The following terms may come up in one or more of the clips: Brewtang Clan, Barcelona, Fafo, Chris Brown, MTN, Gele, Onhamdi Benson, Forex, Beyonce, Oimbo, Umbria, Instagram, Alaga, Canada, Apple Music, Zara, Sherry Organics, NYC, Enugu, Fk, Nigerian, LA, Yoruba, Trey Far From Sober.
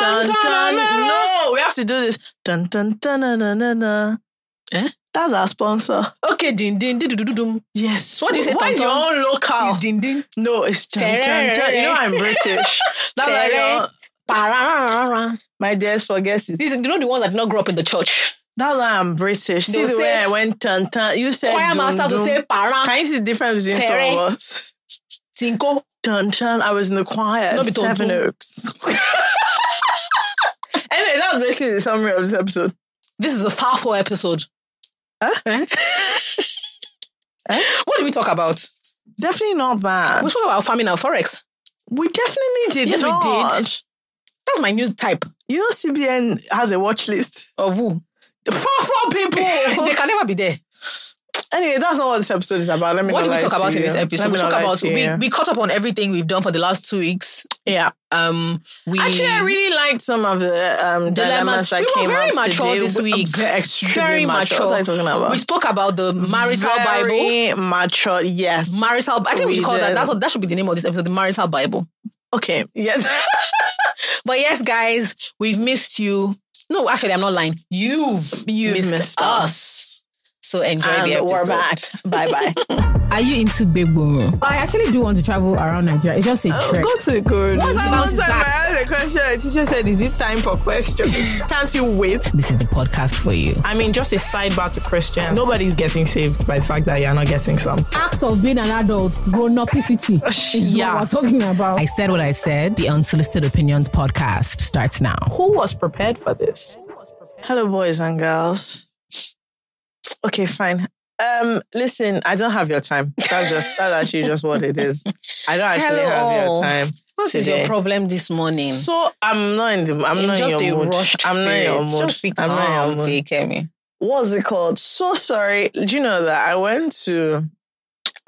Dun, dun, no, we have to do this. Dun, dun, dun, dun, dun, dun, dun. Eh? That's our sponsor. Okay, din din din do do. Yes. What do you say? Why is your own local? It's din din. No, it's dun, dun, dun. You know I'm British. That's like my dears forget it. You know the ones that did not grow up in the church. That's why I'm British. See the way I went tan tan. You said choir master to say para. Can you see the difference between some of us? Cinco. Tan tan. I was in the choir at Seven Oaks. Anyway, that was basically the summary of this episode. This is a far-for episode. Huh? Eh? Eh? What did we talk about? Definitely not that. We talked about farming and forex. We definitely did. Yes, not. We did. That's my new type. You know, CBN has a watch list of who. Four people. They can never be there. Anyway, that's not what this episode is about. Let me. What do we talk about in this episode? We talk about we caught up on everything we've done for the last 2 weeks. Yeah. We actually I really liked some of the dilemmas that came up today. This week. Extremely mature. What are you talking about? We spoke about the marital Bible. Very mature. Yes. Marital. I think we should call that. That's what that should be the name of this episode. The marital Bible. Okay. Yes. But yes, guys, we've missed you. No, actually, I'm not lying. You've missed us. So enjoy the episode. We're back. Bye-bye. Are you into big boom? I actually do want to travel around Nigeria. It's just a trek. Go to good. Once I asked a question, the teacher said, is it time for questions? Can't you wait? This is the podcast for you. I mean, just a sidebar to Christians. Nobody's getting saved by the fact that you're not getting some. Act of being an adult, grown-upicity is what we're talking about. I said what I said. The Unsolicited Opinions podcast starts now. Who was prepared for this? Hello, boys and girls. Okay, fine. Listen, I don't have your time. That's actually just what it is. I don't actually have your time. What is your problem this morning? So I'm not in your mood. What's it called? So sorry. Do you know that I went to?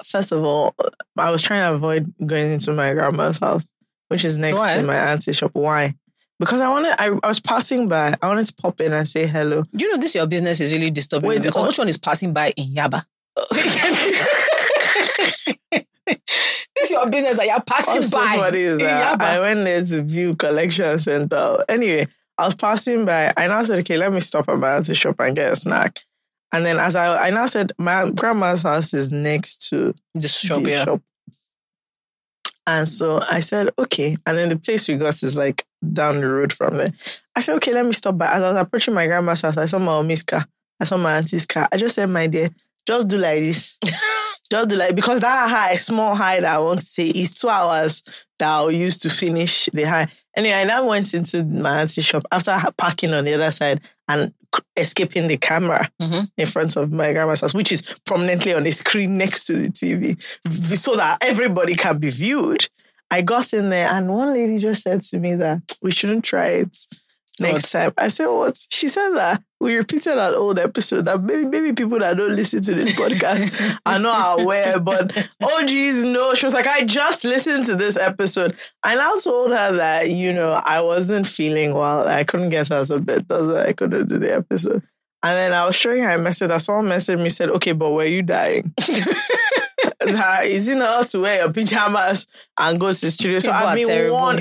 First of all, I was trying to avoid going into my grandma's house, which is next to my auntie shop. Why? Because I was passing by. I wanted to pop in and say hello. Do you know this your business is really disturbing? Wait, because which one is passing by in Yaba? This your business that you're passing by. What is that? Yaba. I went there to view collection center. Anyway, I was passing by. I now said, okay, let me stop at my auntie shop and get a snack. And then as I now said, my grandma's house is next to the shop. And so I said, okay. And then the place we got is like down the road from there. I said, okay, let me stop by. As I was approaching my grandma's house, I saw my mommy's car. I saw my auntie's car. I just said, my dear, just do like this. Just do like, because that high, small high that I want to say is 2 hours that I'll use to finish the high. Anyway, I now went into my auntie's shop after parking on the other side and escaping the camera in front of my grandma's house, which is prominently on the screen next to the TV so that everybody can be viewed. I got in there and one lady just said to me that we shouldn't try it next time. I said, what? She said that we repeated an old episode that maybe people that don't listen to this podcast are not aware, but OGs know. She was like, I just listened to this episode. And I told her that, you know, I wasn't feeling well. I couldn't get out of bed. That's why I couldn't do the episode. And then I was showing her a message that someone messaged me, said, okay, but were you dying? Is it not to wear your pajamas and go to the studio? So people are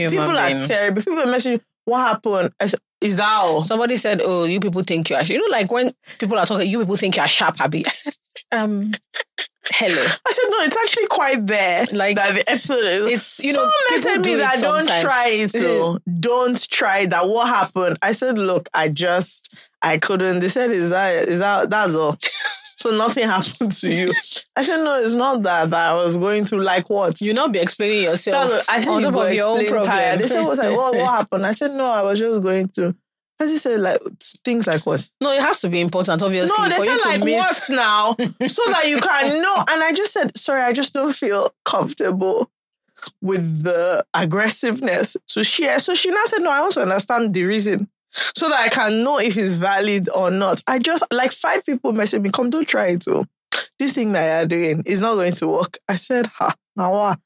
terrible. People message you, what happened? I said, is that all? Somebody said, oh, you people think you are... You know, like when people are talking, you people think you are sharp, Abby. I said, hello. I said, no, it's actually quite there. Like, that the episode is... It's, you know, someone messaged me that don't try it, so don't try that. What happened? I said, look, I couldn't. They said, that's all? So nothing happened to you. I said, no, it's not that I was going to, like what? You not be explaining yourself. I said, you go explain your own problem. Tired. They said, what happened? I said, no, I was just going to. As you said, like, things like what? No, it has to be important, obviously. No, they for said, you to like, miss... what now? So that you can know. And I just said, sorry, I just don't feel comfortable with the aggressiveness to share. So she now said, no, I also understand the reason. So that I can know if it's valid or not. I just, like 5 people messaged me, come, don't try it. Oh. This thing that you're doing is not going to work. I said, oh, cannot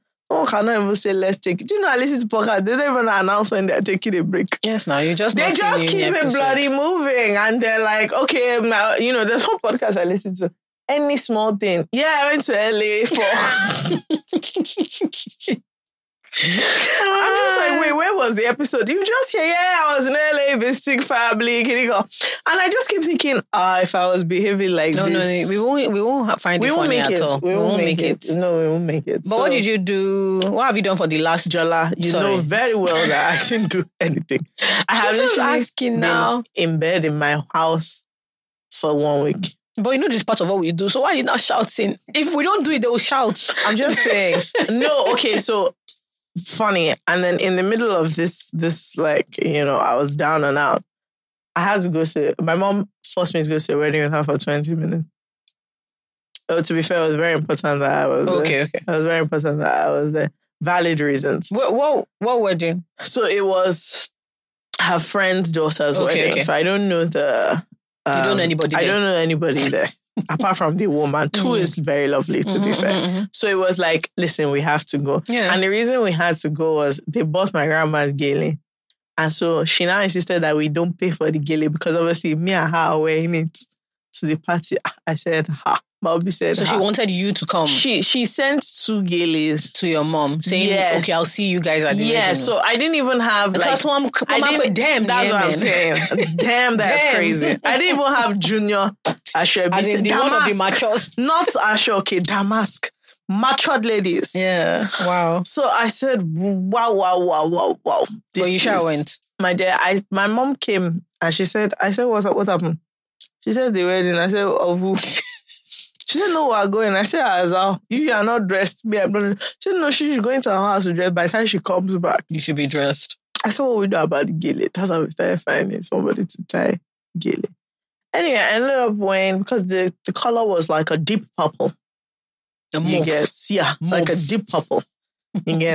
even say, let's take it. Do you know, at least it's podcast. They don't even announce when they're taking a break. Yes, no, you just... They just keep it bloody moving. And they're like, okay, now, you know, there's no podcast I listen to. Any small thing. Yeah, I went to LA for... I'm just like, wait, where was the episode? You just hear, yeah, I was in LA visiting family, and I just keep thinking, if I was behaving like this, we won't make it. But so, what did you do? What have you done for the last Jola? You know very well that I didn't do anything. I have just asking now in bed in my house for 1 week. But you know this part of what we do, so why are you not shouting? If we don't do it, they will shout. I'm just saying. No, okay, so funny. And then in the middle of this, like, you know, I was down and out. I had to go to, my mom forced me to go to a wedding with her for 20 minutes. Oh, to be fair, it was very important that I was there. Okay. It was very important that I was there. Valid reasons. What wedding? So it was her friend's daughter's wedding. Okay. So I don't know the... you don't know anybody there? I don't know anybody there, apart from the woman. Mm-hmm. Who is very lovely, to be fair. Mm-hmm. So it was like, listen, we have to go. Yeah. And the reason we had to go was they bought my grandma's gele. And so she now insisted that we don't pay for the gele because obviously me and her are wearing it to the party. I said, ha. Bobby said, so she wanted you to come. She sent 2 gillies to your mom saying, yes, okay, I'll see you guys at the wedding. So I didn't even have damn. That's what I'm saying. Damn, that's crazy. I didn't even have junior Asher. As in the one of the machos. Not Asher, okay, Damask. Matured ladies. Yeah. Wow. So I said, wow. But you sure went. My dear, my mom came and she said, I said, what happened? She said the wedding. I said, oh. She didn't know where I'm going. I said, Azal, you are not dressed. Me, I'm not dressed. She said, no, she's going to her house to dress. By the time she comes back, you should be dressed. I said, what we do about the gilly? That's how we started finding somebody to tie gilly. Anyway, I ended up wearing, because the color was like a deep purple. Like a deep purple.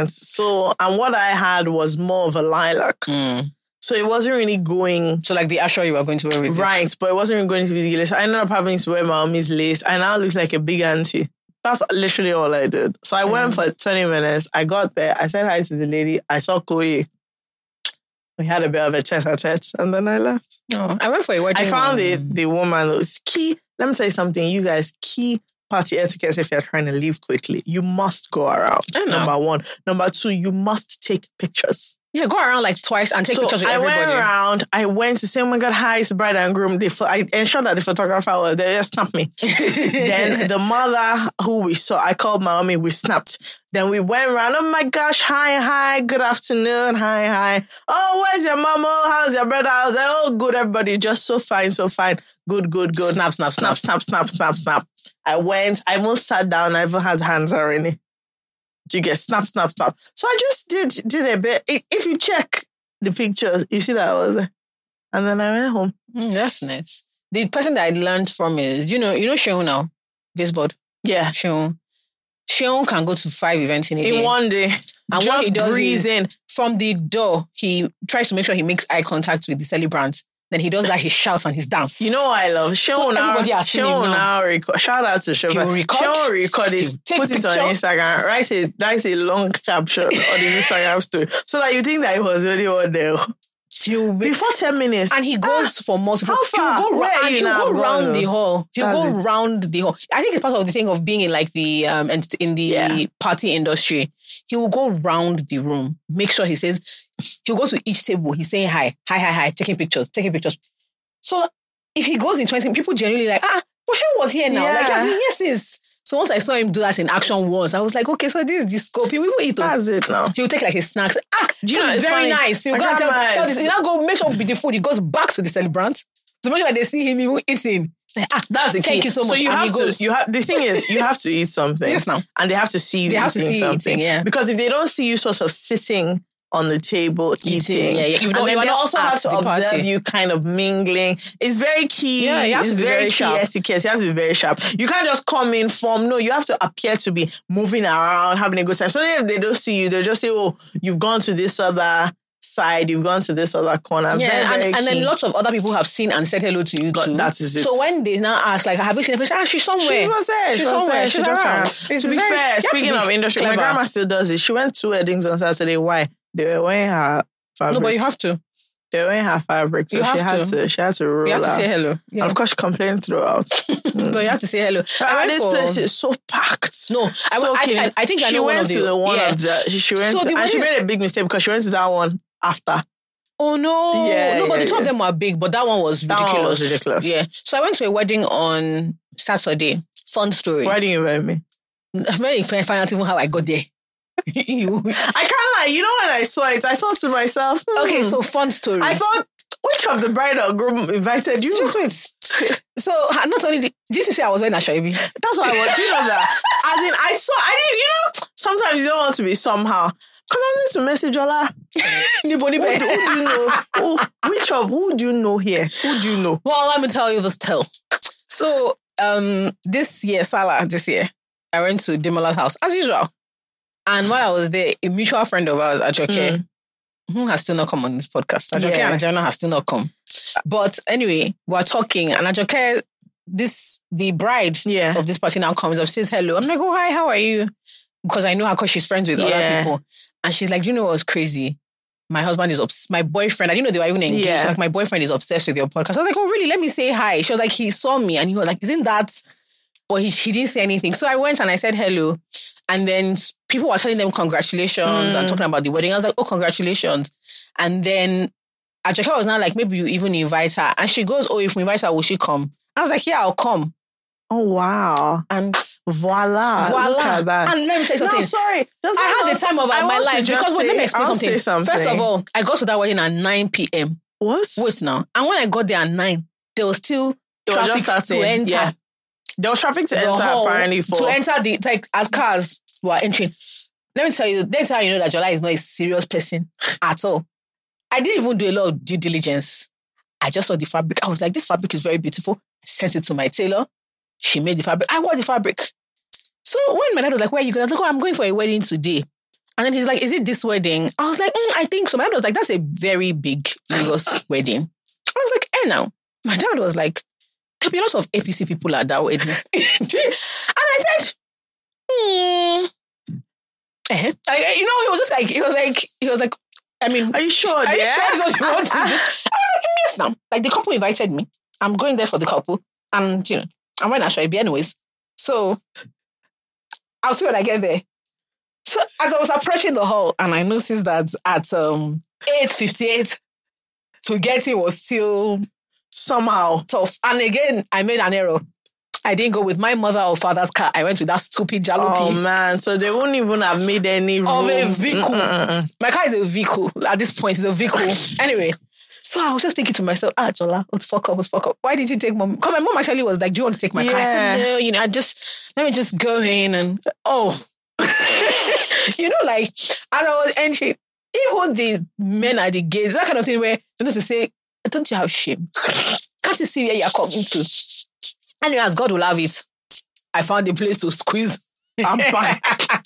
So, and what I had was more of a lilac. Mm. So it wasn't really going... So like the Asher you were going to wear with it. Right, but it wasn't really going to be the lace. I ended up having to wear my mommy's lace. I now looked like a big auntie. That's literally all I did. So I went for 20 minutes. I got there. I said hi to the lady. I saw Koyi. We had a bit of a tete-a-tete and then I left. Oh, I went for a wedding. I found the woman who's key. Let me tell you something. You guys, key party etiquette if you're trying to leave quickly. You must go around. Number 1. Number 2, you must take pictures. Yeah, go around like twice and take pictures with everybody. I went to say, oh my God, hi, it's bride and groom. I ensured that the photographer was there. Just snapped me. Then the mother who we saw, I called my mommy, we snapped. Then we went around, oh my gosh, hi, good afternoon, hi. Oh, where's your mama? How's your brother? I was like, oh, good, everybody, just so fine. Good. Snap. I went, I almost sat down, I even had hands already. You get snap. So I just did a bit. If you check the pictures, you see that I was there. And then I went home. That's nice. The person that I learned from is, you know Sheon now? Baseboard. Yeah. Sheon can go to 5 events in a day. In 1 day. And what he does is, from the door, he tries to make sure he makes eye contact with the celebrants. Then he does that, he shouts and his dance. You know what I love? Sheon now record. Shout out to Sheon. Sheon record it, put it on Instagram, write a long caption on his Instagram story so that you think that it was really one day. Before 10 minutes. And he goes for multiple. How far? He'll go round the hall. I think it's part of the thing of being in like the, party industry. He will go round the room, make sure he says... He'll go to each table. He's saying hi, taking pictures. So if he goes in 20, people generally like, Sheon was here now. Yeah. Like, yes. So once I saw him do that in action once, I was like, okay, so this is the scope. He will eat. That's it now. He'll take like his snacks. Do you know, it's very funny. Nice. He'll go and tell this. He'll now go make sure with the food. He goes back to the celebrants to make sure that they see him even eating. That's the key. Thank you so much. So the thing is, you have to eat something. Yes, now. And they have to see you eating something. Yeah. Because if they don't see you sort of sitting on the table eating. Yeah. And then they also have to observe you kind of mingling. It's very key. Yeah, you have to be very key etiquette. You have to be very sharp. You can't just come in from, no, you have to appear to be moving around, having a good time. So if they don't see you, they'll just say, oh, you've gone to this other side, you've gone to this other corner. Yeah, very and then lots of other people have seen and said hello to you too. That is it. So when they now ask, like, have you seen a person? She's somewhere. She was there. She's around. To be fair, speaking of industry, my grandma still does it. She went to 2 weddings on Saturday. Why? They were wearing her fabric. No, but you have to. They were in her fabric, so she had to roll out. You have to say hello. Yeah. And of course, she complained throughout. But you have to say hello. And this place is so packed. No, I think I know one of the... She went to the one of the... She went to... And she made a big mistake because she went to that one after. Oh, no. Yeah, but the two of them were big, but that one was ridiculous. That one was ridiculous. Yeah. So I went to a wedding on Saturday. Fun story. Why didn't you invite me? I'm not even find out even how I got there. I can't lie. You know, when I saw it, I thought to myself, okay, so fun story. I thought, which of the bride or groom invited you? Just wait. So, not only did you say I was wearing a shoebi? That's what I was. Do you know that? As in, I saw, I didn't, sometimes you don't want to be somehow. Because I wanted to message Jola. Who do you know? Who do you know here? Who do you know? Well, let me tell you this tale. So, this year, I went to Demola's house, as usual. And while I was there, a mutual friend of ours, Ajoke, who has still not come on this podcast. Ajoke and Ajana have still not come. But anyway, we're talking, and Ajoke, the bride of this party now comes up, says hello. I'm like, oh, hi, how are you? Because I know her because she's friends with other people. And she's like, do you know what's crazy? My husband is obsessed. My boyfriend, I didn't know they were even engaged. Yeah. Like, my boyfriend is obsessed with your podcast. I was like, oh, really? Let me say hi. She was like, he saw me, and he was like, isn't that... But she didn't say anything. So I went and I said hello. And then people were telling them congratulations and talking about the wedding. I was like, oh, congratulations. And then Ajaka was now like, maybe you even invite her. And she goes, oh, if we invite her, will she come? I was like, yeah, I'll come. Oh, wow. And voila. Look at that. And let me say something. No, sorry. I had the time of my life. Because wait, let me explain something. First of all, I got to that wedding at 9 p.m. What? Wait now. And when I got there at 9, there was still traffic to enter. Yeah. There was traffic to enter, apparently. To enter the, like, as cars were entering. Let me tell you, that's how you know that Jola is not a serious person at all. I didn't even do a lot of due diligence. I just saw the fabric. I was like, this fabric is very beautiful. I sent it to my tailor. She made the fabric. I wore the fabric. So when my dad was like, where are you going? I was like, oh, I'm going for a wedding today. And then he's like, is it this wedding? I was like, I think so. My dad was like, that's a very big Lagos wedding. I was like, now. My dad was like, there'll be lots of APC people at that wedding. And I said, it was just like, he was like, I mean, are you sure? Are you sure that's what you want to do? I was like, yes, now. Like, the couple invited me. I'm going there for the couple. And, I'm wearing a shoebi anyways. So, I'll see when I get there. So, as I was approaching the hall, and I noticed that at 8:58, to get in was still... somehow tough. And again, I made an error. I didn't go with my mother or father's car. I went with that stupid jalopy. Oh man, so they wouldn't even have made any room. Of a vehicle. My car is a vehicle. At this point, it's a vehicle. Anyway, so I was just thinking to myself, Jola, let's fuck up. Why did you take mom? Because my mom actually was like, do you want to take my car? I said, no, let me just go in and, as I was entering, even the men at the gates, that kind of thing where they used to say, don't you have shame? Can't you see where you're coming to? Anyway, as God will have it, I found a place to squeeze and pack.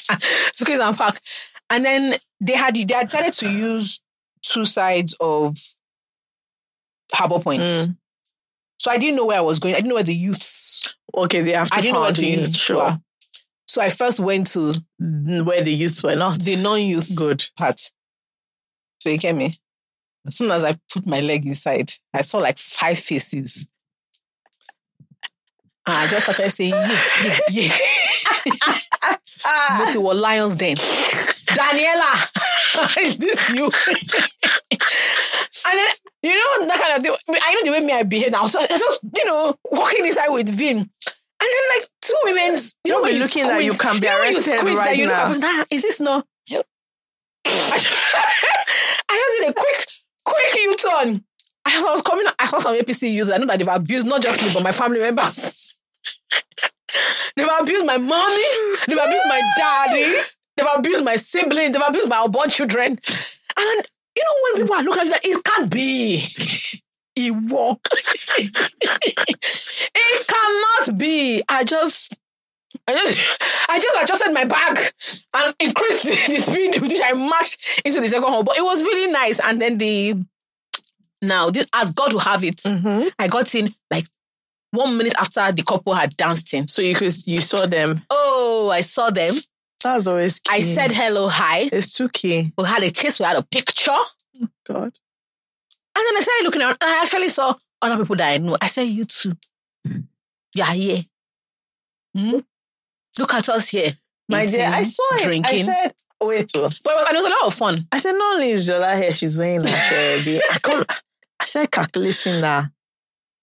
And then they had decided to use two sides of Harbour Point. So I didn't know where I was going. I didn't know where the youths... Okay, they have to... I didn't know where the youths were. So I first went to... where the youths were not. The non-youth good part. So you get me? As soon as I put my leg inside, I saw like 5 faces. And I just started saying, yeah. Most it was lions then. Daniela, is this you? And then, that kind of thing. I know the way I behave now. So I just, walking inside with Vin. And then like 2 women, don't be looking that you can be arrested right now. Is this not? I just did a quick U-turn. As I was coming, I saw some APC youth. I know that they've abused not just me, but my family members. They've abused my mommy. They've abused my daddy. They've abused my siblings. They've abused my unborn children. And then, when people are looking at you, like, it can't be. It cannot be. I just adjusted my bag and increased the speed with which I marched into the second hall. But it was really nice. And then as God will have it, I got in like 1 minute after the couple had danced in. So you saw them. Oh, I saw them. That's always key. I said hello, hi. It's too key. We had a kiss. We had a picture. Oh, God. And then I started looking around, and I actually saw other people that I know. I said, you too. You are here. Hmm? Look at us here. My dear, I saw it. Drinking. I said, wait. But it was a lot of fun. I said, not only is Jola here, she's wearing like Sherry. I started calculating that.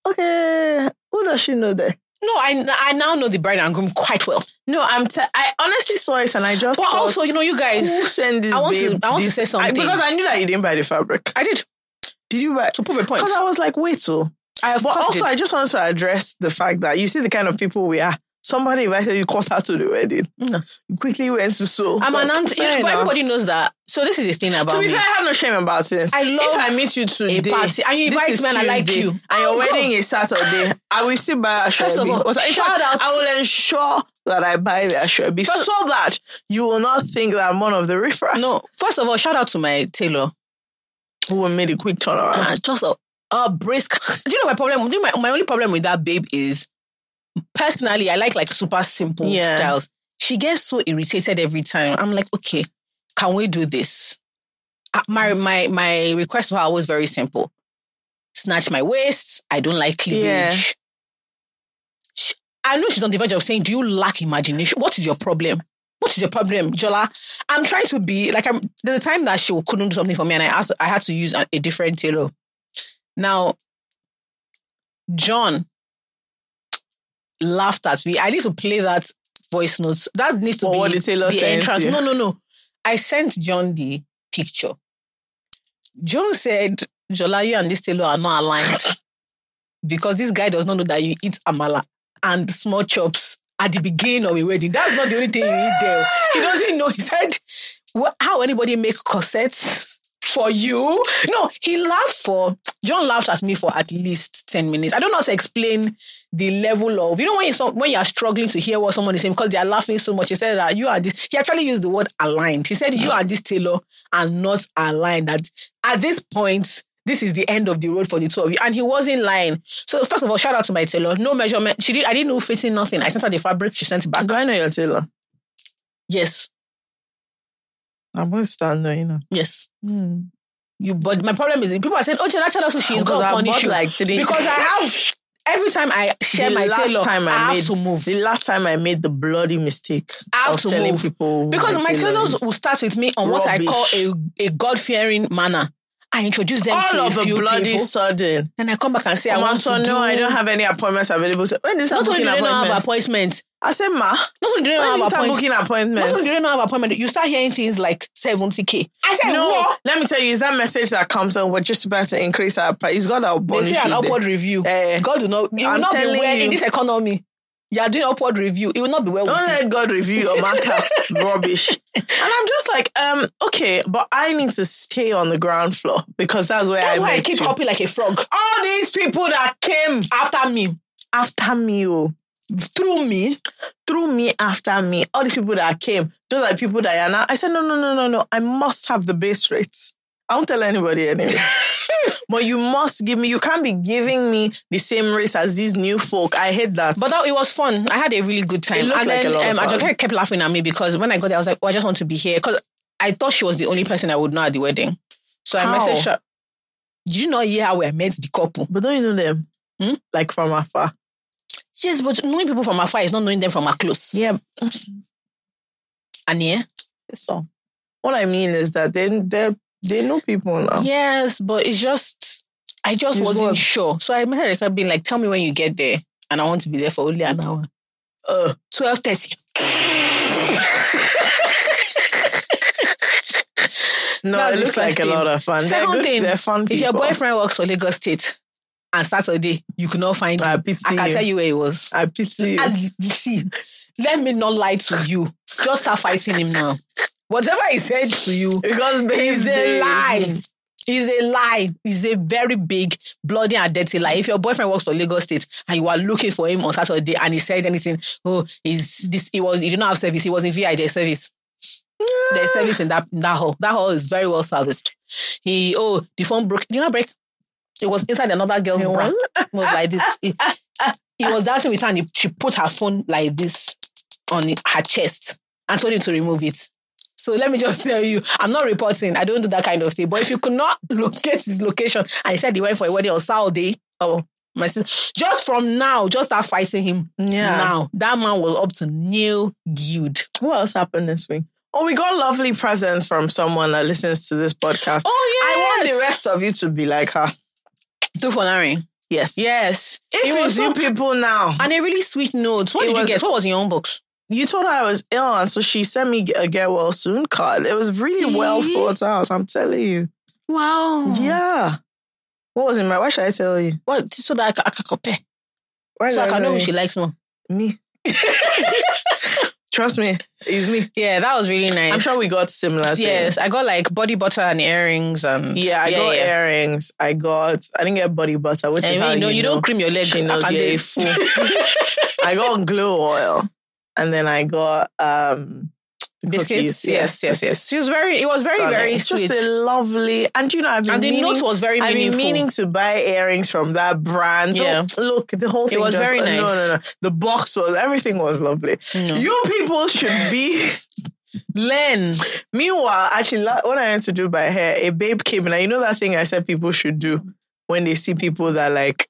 Okay, who does she know there? No, I now know the bride and groom quite well. No, I honestly saw it and I just. But thought, also, you know, you guys. Who sent this? I want to say something because I knew that you didn't buy the fabric. I did. Did you buy? To prove a point. Because I was like, wait, so. I just want to address the fact that you see the kind of people we are. Somebody invited you, caught her to the wedding. No. You quickly went to sew. I'm an auntie, but everybody knows that. So this is the thing about me. To be fair, I have no shame about it. I love if I meet you today, a party, and you invite me and I like you, and your wedding is Saturday, I will still buy a Sherry. Shout out! I will ensure that I buy the Sherry so that you will not think that I'm one of the riffraff. No, first of all, shout out to my tailor who made a quick turnaround. Just a brisk. Do you know my problem? Do you know my only problem with that babe is. Personally, I like super simple styles. She gets so irritated every time. I'm like, okay, can we do this? My request to her was very simple. Snatch my waist. I don't like cleavage. Yeah. I know she's on the verge of saying, do you lack imagination? What is your problem? What is your problem, Jola? I'm trying to be, there's a time that she couldn't do something for me and I had to use a different tailor. Now, John laughed at me. I need to play that voice note. That needs to be the entrance. Yeah. No. I sent John the picture. John said, Jola, you and this tailor are not aligned because this guy does not know that you eat amala and small chops at the beginning of a wedding. That's not the only thing you eat there. He doesn't know. He said, how anybody make corsets for you? No, John laughed at me for at least 10 minutes. I don't know how to explain the level of, when you're struggling to hear what someone is saying because they're laughing so much. He said that you and this, he actually used the word aligned. He said you and this tailor are not aligned. That at this point, this is the end of the road for the two of you. And he wasn't lying. So first of all, shout out to my tailor. No measurement. I didn't know fitting nothing. I sent her the fabric. She sent it back. Do I know your tailor? Yes. I'm going to start knowing her. Yes. Mm. But my problem is people are saying, that tell us who she is. Because I bought like three. Because I have, every time I share my tailor, I have to move. The last time I made the bloody mistake of telling people. Because my tailors will start with me on what I call a God-fearing manner. I introduce them to a few people. All of a bloody sudden. And I come back and say, I want to do... No, I don't have any appointments available. When do you start booking appointments? Not only do they not have appointments. I said, ma, not only do they not have appointments. Booking appointments. Not only do they not have appointments. You start hearing things like 70K. I said, no. What? Let me tell you, it's that message that comes on. We're just about to increase our price. It's God that will punish you. They say an upward review. God will not... It will not be well in this economy. You are doing upward review. It will not be well. Don't let God review your matter. Rubbish. And I'm just like, okay, but I need to stay on the ground floor because that's where I keep hopping like a frog. All these people that came after me, through me, after me. All these people that came, those are the people that are now. I said, no. I must have the base rates. I won't tell anybody anyway. But you must give me, you can't be giving me the same race as these new folk. I hate that. But it was fun. I had a really good time. I just kept laughing at me because when I got there, I was like, I just want to be here. Because I thought she was the only person I would know at the wedding. So I messaged her. Did you not hear how I met the couple? But don't you know them? Hmm? Like from afar. Yes, but knowing people from afar is not knowing them from up close. Yeah. And yeah? So what I mean is that they know people now. Yes, but it's just... I wasn't sure. So I messaged her being like, tell me when you get there. And I want to be there for only an hour. 12:30. No, it looks like a lot of fun. They're fun people. If your boyfriend works for Lagos State and Saturday, you could not find him. I can tell you where he was. I pity you. See, let me not lie to you. Just start fighting him now. Whatever he said to you, because is a lie. Is a lie. Is a very big, bloody and dirty lie. If your boyfriend works for Lagos State and you are looking for him on Saturday and he said anything, he did not have service. He was in VI. There's service. Yeah. There's service in that hall. That hall is very well serviced. The phone broke. Did not break. It was inside another girl's bra. It was like this. He was dancing with her and she put her phone like this on her chest and told him to remove it. So let me just tell you, I'm not reporting. I don't do that kind of thing. But if you could not locate his location, and he said he went for a wedding on Saturday, oh, my sister, just from now, just start fighting him. Yeah. Now, that man will up to new guild. What else happened this week? Oh, we got lovely presents from someone that listens to this podcast. Oh, yeah. I want the rest of you to be like her. Too for Larry. Yes. Yes. If it was you people now. And a really sweet note. What did you get? What was in your own box? You told her I was ill, and so she sent me a get well soon card. It was really well thought out, I'm telling you. Wow. Yeah. What was in my... Why should I tell you? What? So that I can compare. So I can know who she likes more. Me. Trust me. It's me. Yeah, that was really nice. I'm sure we got similar things. Yes, I got like body butter and earrings. And I got earrings. I didn't get body butter, which is how you know. You don't cream your leg. She knows you're a fool. I got glow oil. And then I got biscuits. Yes. She was very. It was very, very sweet. Just a lovely. And you know, the note was very meaningful. I've been meaning to buy earrings from that brand. Yeah. Look, the whole thing. It was very nice. No. The box was. Everything was lovely. No. You people should be. Learn. Meanwhile, actually, when I went to do my hair, a babe came in. And you know that thing I said people should do when they see people that like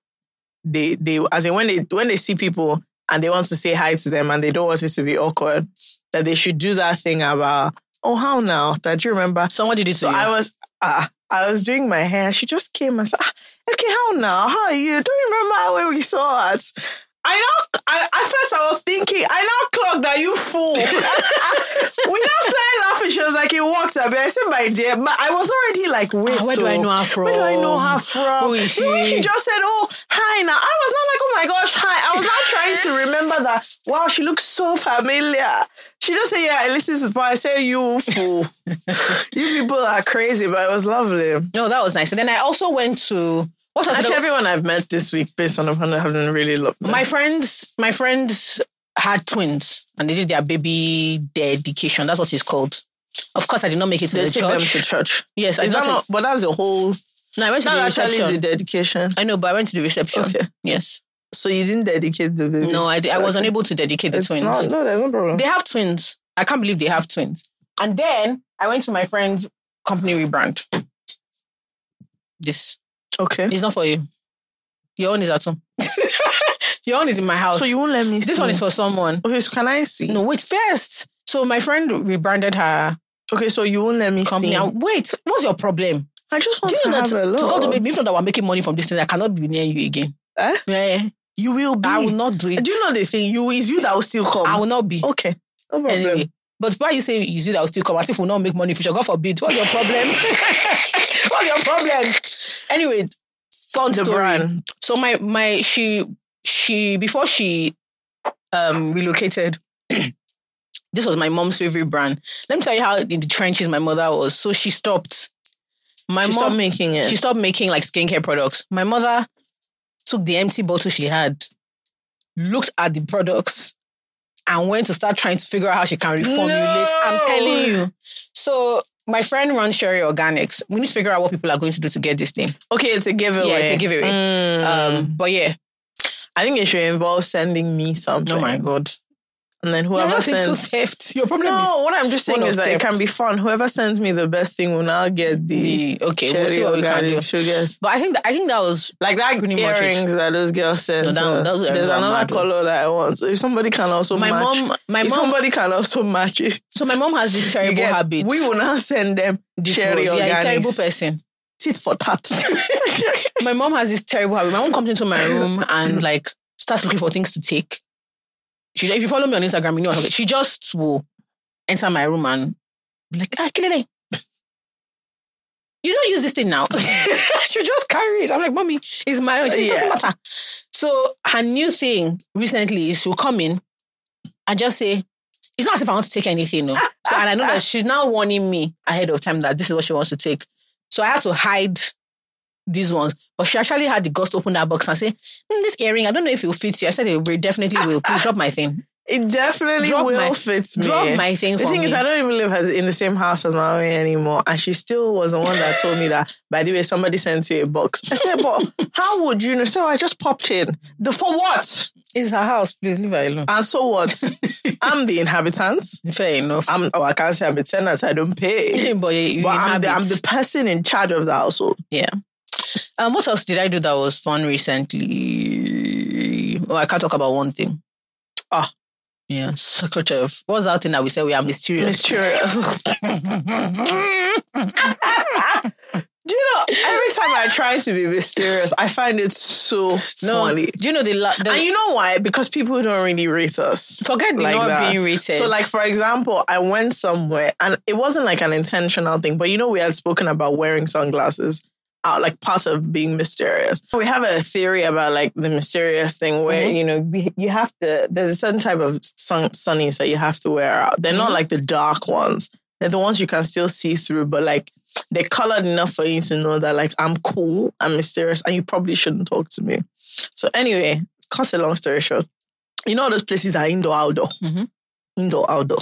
they as in when they see people. And they want to say hi to them and they don't want it to be awkward, that they should do that thing about, oh, how now? That you remember? Someone did it to you. I was doing my hair. She just came and said, Fk, how now? How are you? Don't remember when we saw it? At first I was thinking, I now clocked that you fool. We now started laughing. She was like, it worked out. But I said, my dear, but I was already like, wait, where do I know her from? Where do I know her from? Who is she? When she just said, oh, hi now. I was not like, oh my gosh, hi. I was not trying to remember that. Wow, she looks so familiar. She just said, yeah, I listen to the part. I said, you fool. You people are crazy, but it was lovely. No, that was nice. And then I also went to... Actually, everyone I've met this week, based on having really loved them. My friends had twins, and they did their baby dedication. That's what it's called. Of course, I did not make it to the church. They took them to church. Yes, I did. But that's the whole. No, I went to the reception. Actually, the dedication. I know, but I went to the reception. Okay. Yes. So you didn't dedicate the baby? No, I was unable to dedicate the twins. No, there's no problem. They have twins. I can't believe they have twins. And then I went to my friend's company rebrand. This. Okay. It's not for you. Your own is at home. Your own is in my house. So you won't let me see. This one is for someone. Okay, so can I see? No, wait, first. So my friend rebranded her. Okay, so you won't let me see. Wait, what's your problem? I just want to have a look. To God to make me, if not that we're making money from this thing, I cannot be near you again. Eh? Yeah. You will be. I will not do it. Do you know the thing? It's you that will still come. I will not be. Okay. No problem. Anyway. But why you say it's you that will still come? As if we'll not make money in future. God forbid. What's your problem? What's your problem? Anyway, fun story. Brand. So she before she relocated, this was my mom's favorite brand. Let me tell you how in the trenches my mother was. So she stopped. She stopped making it. She stopped making like skincare products. My mother took the empty bottle she had, looked at the products, and went to start trying to figure out how she can reformulate. No! I'm telling you. So my friend runs Sherry Organics. We need to figure out what people are going to do to get this thing. Okay, it's a giveaway. Yeah, it's a giveaway. But yeah. I think it should involve sending me something. Oh my God. And then whoever sends... theft. Your problem is... No, what I'm just saying is that theft. It can be fun. Whoever sends me the best thing will now get the Sherry Organic sugars. But I think that was... Like that pretty earrings much that those girls sent there's another colour that I want. So if somebody can also match... somebody can also match it. So my mom has this terrible habit. We will now send them Sherry Organics. Yeah, a terrible person. Tit for tat. My mom has this terrible habit. My mom comes into my room and like starts looking for things to take. If you follow me on Instagram, you know something. She just will enter my room and be like, Kilele, you don't use this thing now. She just carries. I'm like, mommy, it's my own. She doesn't matter. So her new thing recently is she'll come in and just say, it's not as if I want to take anything. No. So, and I know that she's now warning me ahead of time that this is what she wants to take. So I had to hide these ones. But she actually had the guts to open that box and say, this earring, I don't know if it will fit you. I said, it definitely will. Please drop my thing. It definitely will fit me. Drop my thing for me. The thing is, I don't even live in the same house as my mommy anymore. And she still was the one that told me that, by the way, somebody sent you a box. I said, but how would you know? So I just popped in. For what? It's her house, please leave her alone. And so what? I'm the inhabitant. Fair enough. I can't say I'm a tenant, I don't pay. But I'm the person in charge of the household. Yeah. What else did I do that was fun recently? Well, I can't talk about one thing. Ah. Oh. Yeah, such a... What's that thing that we say we are mysterious? Mysterious. Do you know, every time I try to be mysterious, I find it so funny. Do you know the... And you know why? Because people don't really rate us. Forget like not that. Being rated. So like, for example, I went somewhere and it wasn't like an intentional thing, but you know, we had spoken about wearing sunglasses out, like part of being mysterious. We have a theory about like the mysterious thing where, mm-hmm. you know, you have to... There's a certain type of sunnies that you have to wear out. They're mm-hmm. not like the dark ones. They're the ones you can still see through, but like... They're colored enough for you to know that, like, I'm cool, I'm mysterious, and you probably shouldn't talk to me. So anyway, cut a long story short. You know those places that are indoor-outdoor? Mm-hmm. Indoor-outdoor.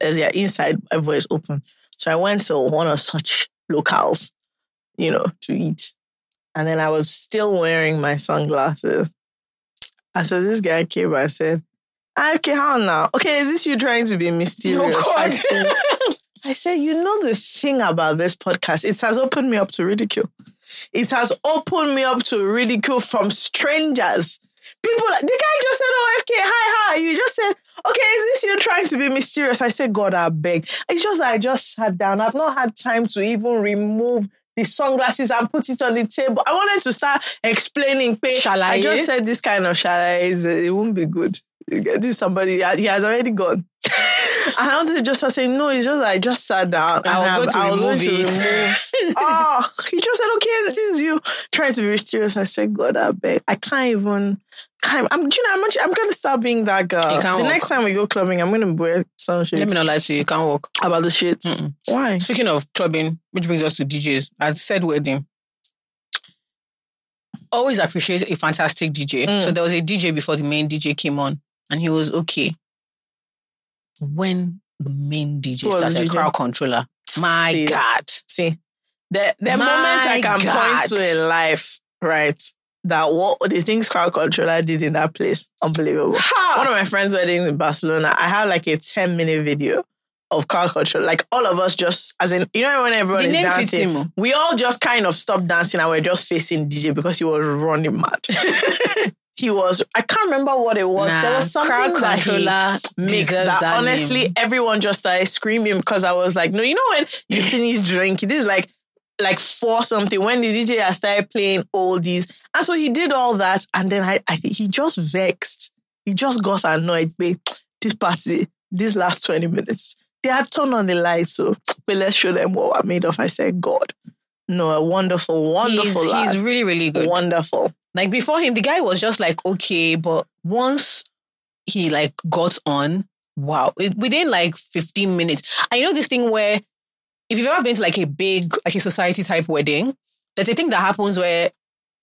As you're inside, everywhere is open. So I went to one of such locales, you know, to eat. And then I was still wearing my sunglasses. And so this guy came and said, okay, how now? Okay, is this you trying to be mysterious? Oh, God. I said, you know the thing about this podcast, it has opened me up to ridicule. It has opened me up to ridicule from strangers. People, the guy just said, oh, FK, hi, hi. You just said, okay, is this you trying to be mysterious? I said, God, I beg. It's just I just sat down. I've not had time to even remove the sunglasses and put it on the table. I wanted to start explaining. I just said this kind of shalaye, it won't be good. This is somebody, he has already gone. And I wanted to just say, no, it's just I just sat down. I was going to remove it. Oh, he just said, okay, this is you trying to be mysterious. I said, God, I bet. I can't even... I'm going to start being that girl. Next time we go clubbing, I'm going to wear some shit. Let me not lie to you. You can't walk. About the shit. Mm-mm. Why? Speaking of clubbing, which brings us to DJs. I said wedding. Always appreciate a fantastic DJ. Mm. So there was a DJ before the main DJ came on. And he was okay. When the main DJ started, crowd controller, my see, God. See, there are moments I can point to in life, right? That what the things crowd controller did in that place, unbelievable. How? One of my friends' weddings in Barcelona, I have like a 10-minute video of crowd controller. Like all of us just, as in, you know when everyone is dancing, we all just kind of stopped dancing and we're just facing DJ because he was running mad. He was, I can't remember what it was. There was something that he mixed that honestly name. Everyone just started screaming because I was like, no, you know when you finish drinking, this is like for something, when the DJ has started playing all these. And so he did all that and then I think he just vexed. He just got annoyed, babe. This party, this last 20 minutes, they had turned on the lights, so let's show them what I'm made of. I said, God. No, a wonderful, wonderful lad. He's really, really good. Wonderful. Like before him, the guy was just like, okay, but once he like got on, wow. Within like 15 minutes. I know this thing where if you've ever been to like a big, like a society type wedding, there's a thing that happens where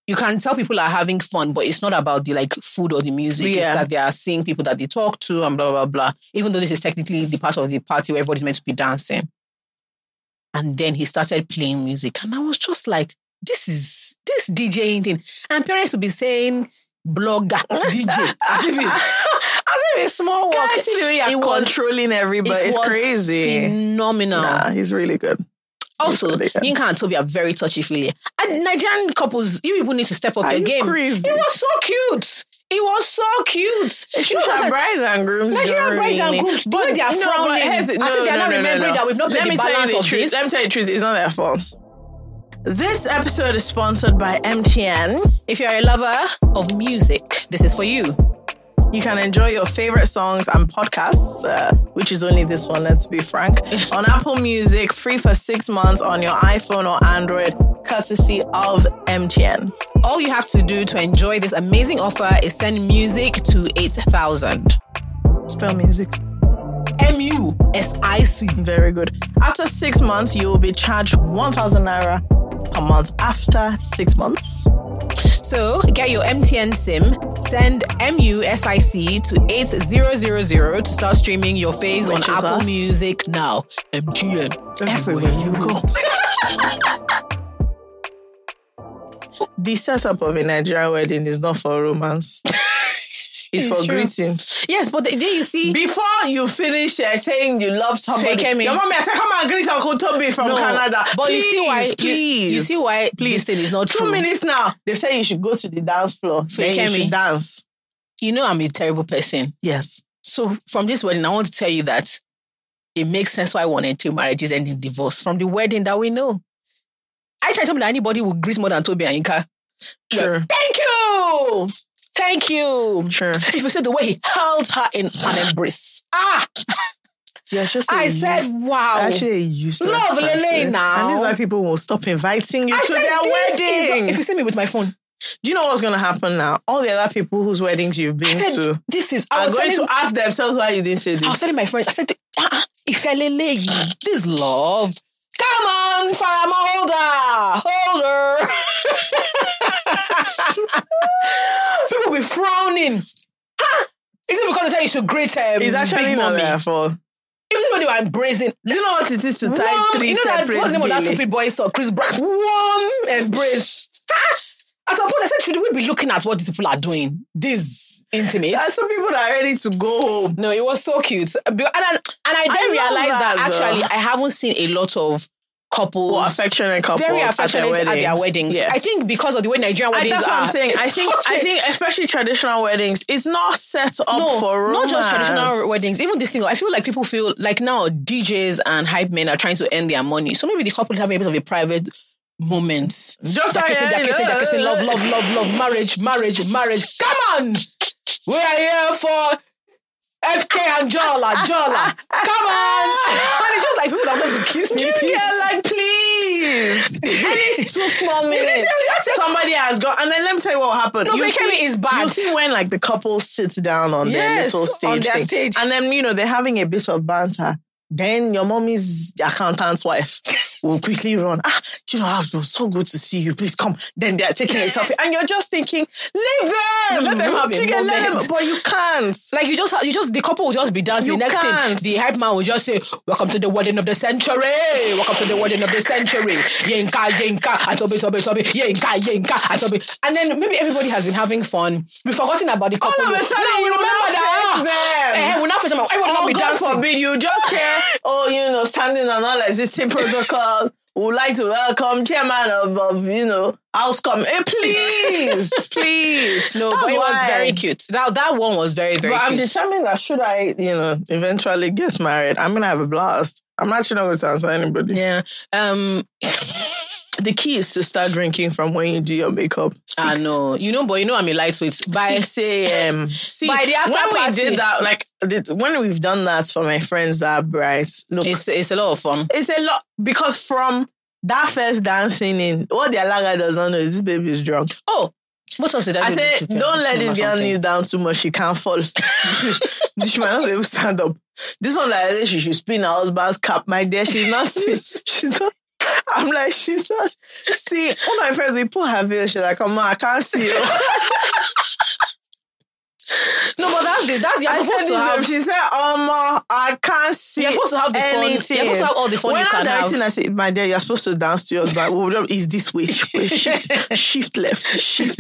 you can tell people are having fun, but it's not about the like food or the music. Yeah. It's that they are seeing people that they talk to and blah, blah, blah. Even though this is technically the part of the party where everybody's meant to be dancing. And then he started playing music. And I was just like, this is this DJing thing. And parents would be saying, blogger, DJ. As if it's small work. I see the way you're controlling everybody. It's crazy. Phenomenal. Nah, he's really good. Also, Yinka and Toby are very touchy-feely. And Nigerian couples, you people need to step up your game. Crazy? It was so cute. It was so cute. You know, like, brides and grooms. Nigerian brides and grooms. But they are frowning. I think they're not remembering that we've not been the balance of this. Let me tell you the truth. It's not their fault. This episode is sponsored by MTN. If you're a lover of music, this is for you. You can enjoy your favorite songs and podcasts, which is only this one, let's be frank, on Apple Music, free for 6 months on your iPhone or Android, courtesy of MTN. All you have to do to enjoy this amazing offer is send music to 8,000. Spell music. MUSIC. Very good. After 6 months, you will be charged 1,000 Naira per month after 6 months. So get your MTN SIM, send MUSIC to 8000 to start streaming your faves on Apple Music now. MTN, everywhere you go. The setup of a Nigerian wedding is not for romance. is for greetings. Yes, but then you see... Before you finish saying you love somebody... Your mommy said, come and greet Uncle Toby from Canada. But please, you see why this thing is not true. 2 minutes now. They've said you should go to the dance floor. Then you should dance. You know I'm a terrible person. Yes. So from this wedding, I want to tell you that it makes sense why 1 and 2 marriages end in divorce from the wedding that we know. I try to tell me that anybody will greet more than Toby and Inka. Sure. Like, thank you! Thank you! Sure. If you see the way he held her in an embrace. Ah! Yeah, just I said, wow. Actually, useless. Love Lele now. And this is why people will stop inviting you to their wedding. If you see me with my phone. Do you know what's going to happen now? All the other people whose weddings you've been to are going to ask themselves why you didn't say this. I was telling my friends, I said, Ifelele, this is love. Come on, fam, hold her. People be frowning. Huh? Is it because they say you should greet him? It's actually not their fault. Even though they were embracing. Do you know what it is to tie three separate? You know that was the name of that stupid boy saw Chris Brown. Warm embrace. I suppose I said, should we be looking at what these people are doing? These intimates. There are some people that are ready to go home. No, it was so cute. And I then realized that actually I haven't seen a lot of couples. Well, affectionate couples. Very affectionate at their weddings. Yes. I think because of the way Nigerian weddings that's what I'm saying. I think especially traditional weddings, it's not set up for romance. Not just traditional weddings. Even this thing, I feel like people feel like now DJs and hype men are trying to earn their money. So maybe the couple is having a bit of a private moments. Just like kissing, love, marriage. Come on! We are here for Fk and Jolla. Come on! And it's just like people are going to kiss me. You get like, please! And it's 2 small minutes. Somebody has got, and then let me tell you what happened. No, Fk is bad. You see when like the couple sits down on their little stage. On their stage. And then, they're having a bit of banter. Then your mommy's accountant's wife will quickly run. It was so good to see you. Please come. Then they are taking a selfie, and you're just thinking, leave them. Let them have it. But you can't. Like the couple will just be dancing. Next thing, the hype man will just say, "Welcome to the wedding of the century. Welcome to the wedding of the century." Yinka, atobi, yinka, and then maybe everybody has been having fun. We've forgotten about the couple. All of a sudden, you remember that. We're not facing them. Oh, God forbid you just hear, standing on all existing protocol. Would like to welcome chairman of Housecom. Hey, please. No, but it was very cute. That one was very, very cute. But I'm determined that should I, eventually get married, I'm going to have a blast. I'm actually not going to answer anybody. Yeah. The key is to start drinking from when you do your makeup. 6. I know. But I'm a lightweight. By 6 a.m. See, by the after party. We did that, when we've done that for my friends that are bright, look. It's a lot of fun. It's a lot. Because from that first dancing in, what the Alaga does not know is this baby is drunk. Oh. What else did I say? Don't let this girl kneel down too much. She can't fall. She might not be able to stand up. This one, like this, she should spin her husband's cap. My dear, she's not. I'm like, she's not. See, all my friends, we put her video. She's like, come on, I can't see you. No, but that's you're supposed to have. She said, I can't see. You're supposed to have the anything. You're supposed to have all the fun. When I'm dancing, I said, my dear, you're supposed to dance to yours, but is this way? Shift left, shift.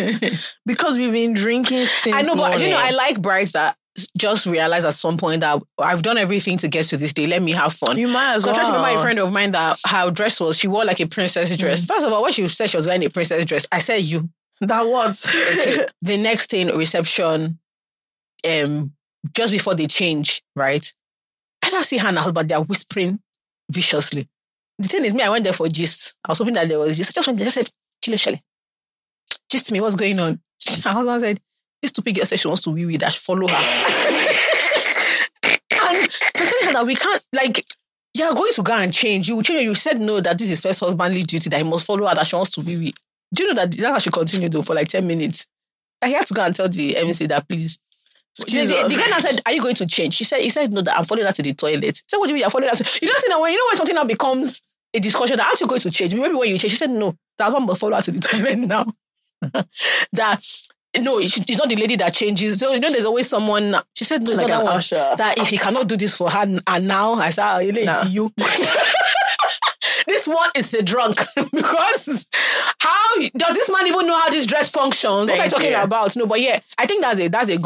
Because we've been drinking since. I know, but morning. I like brides that just realized at some point that I've done everything to get to this day. Let me have fun. You might as well. I try to remember a friend of mine that her dress was, she wore like a princess dress. First of all, when she said she was wearing a princess dress, I said you. That was. Okay. The next thing, reception, just before they change, right? I don't see her now, but they are whispering viciously. The thing is, me, I went there for gist. I was hoping that there was gist. I just went there and said, Kilo Shelly, gist me, what's going on? Her husband said, this stupid girl says she wants to wee-wee dash, follow her. And telling her that we can't, you're going to go and change. You will change. You said no, that this is first husbandly duty, that he must follow her, that she wants to wee-wee. Do you know that that's how she continued, though, for 10 minutes? I had to go and tell the MC that, please. The guy now said, are you going to change? He said, no, that I'm following her to the toilet. He said, what do you mean, I'm following her to... You don't see that when something now becomes a discussion, that aren't you going to change? Maybe when you change, she said, no, that one must follow her to the toilet now. That... No, it's not the lady that changes. So, there's always someone. She said, no, it's not that one. Usher. That if he cannot do this for her, and now, I said, you. This one is a drunk because how does this man even know how this dress functions? What are you talking about? No, but yeah, I think that's a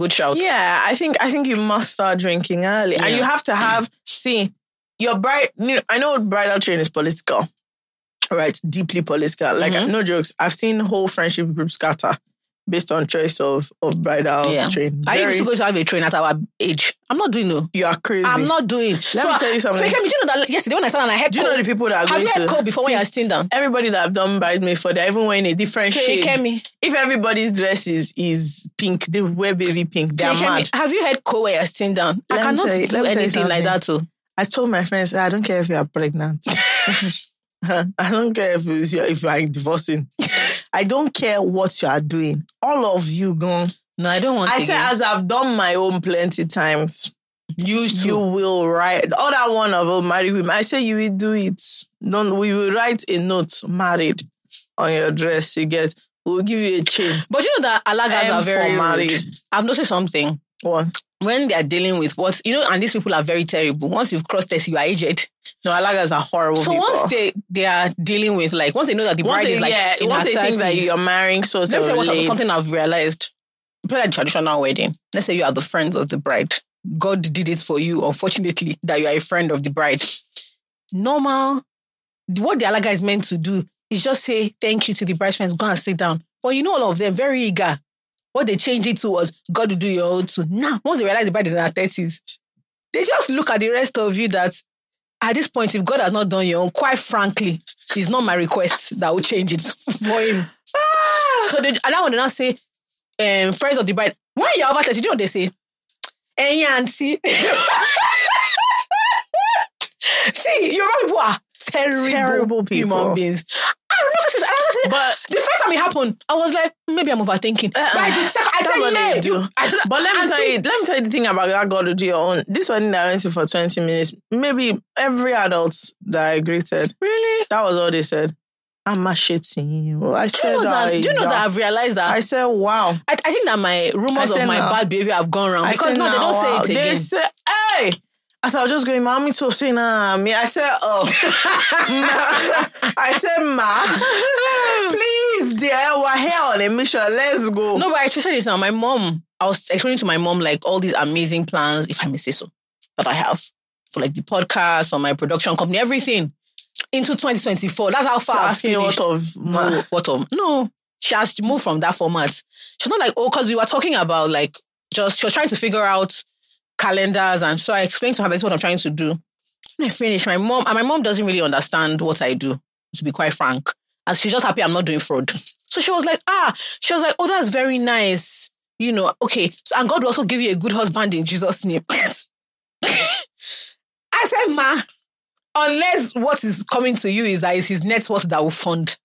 good shout. Yeah, I think you must start drinking early, and you have to have your bride. I know bridal train is political, right? Deeply political. Like no jokes. I've seen whole friendship groups scatter based on choice of bridal train. I used to go to have a train at our age. I'm not doing no. You are crazy. I'm not doing. Let me tell you something. Fk, do you know that yesterday when I sat down, I had cold. Do you know the people that are going to... Have you had cold before when you are sitting down? Everybody that I've done bridesmaid for, they're even wearing a different shade. Fk, if everybody's dress is pink, they wear baby pink. They're mad. Have you had cold when you are sitting down? I cannot do anything like that too. I told my friends, I don't care if you are pregnant. I don't care if you are divorcing. I don't care what you are doing. All of you gone. No, I don't want to. I said, as I've done my own plenty times, you will write. The other one about married women, I say you will do it. Don't we will write a note, married, on your dress. You get. We'll give you a chain. But you know that alagas are very married. I've noticed something. What? When they are dealing with what you know, and these people are very terrible. Once you've crossed this, you are aged. No, alagas are horrible. So people. Once they are dealing with like once they know that the bride is like in once they think that you're marrying, so let me say something I've realized. Like traditional wedding. Let's say you are the friends of the bride. God did it for you, unfortunately, that you are a friend of the bride. Normal, what the alaga is meant to do is just say thank you to the bride's friends, go and sit down. But you know all of them, very eager. What they changed it to was, God will do your own too. Now, once they realize the bride is in her 30s, they just look at the rest of you that at this point, if God has not done your own, quite frankly, it's not my request that will change it for him. So they now say, friends of the bride, when you're over 30, do you know what they say? Hey, auntie. See, you're wrong, people are terrible people. Human beings. But the first time it happened, I was like, maybe I'm overthinking. By the second, I said, yeah. But let me tell you the thing about that God to do your own. This wedding that I went to for 20 minutes, maybe every adult that I greeted. Really? That was all they said. I'm macheting you. I said, do you know that I've realized that? I said, wow. I think that my rumors of my bad behavior have gone around. Because now they don't say it again. They say, hey! So I was just going, mommy, to say, me. I said, oh. I said, ma, please, dear, we're here on a mission. Let's go. No, but I trusted this now. My mom, I was explaining to my mom, like, all these amazing plans, if I may say so, that I have for, like, the podcast or my production company, everything, into 2024. That's how far I've finished. No, she has to move from that format. She's not like, oh, because we were talking about, like, just, she was trying to figure out calendars, and so I explained to her, that's what I'm trying to do. When I finished, my mom doesn't really understand what I do, to be quite frank, and she's just happy I'm not doing fraud. So she was like, oh, that's very nice, you know, okay. So, and God will also give you a good husband in Jesus' name. I said, ma, unless what is coming to you is that it's his net worth that will fund.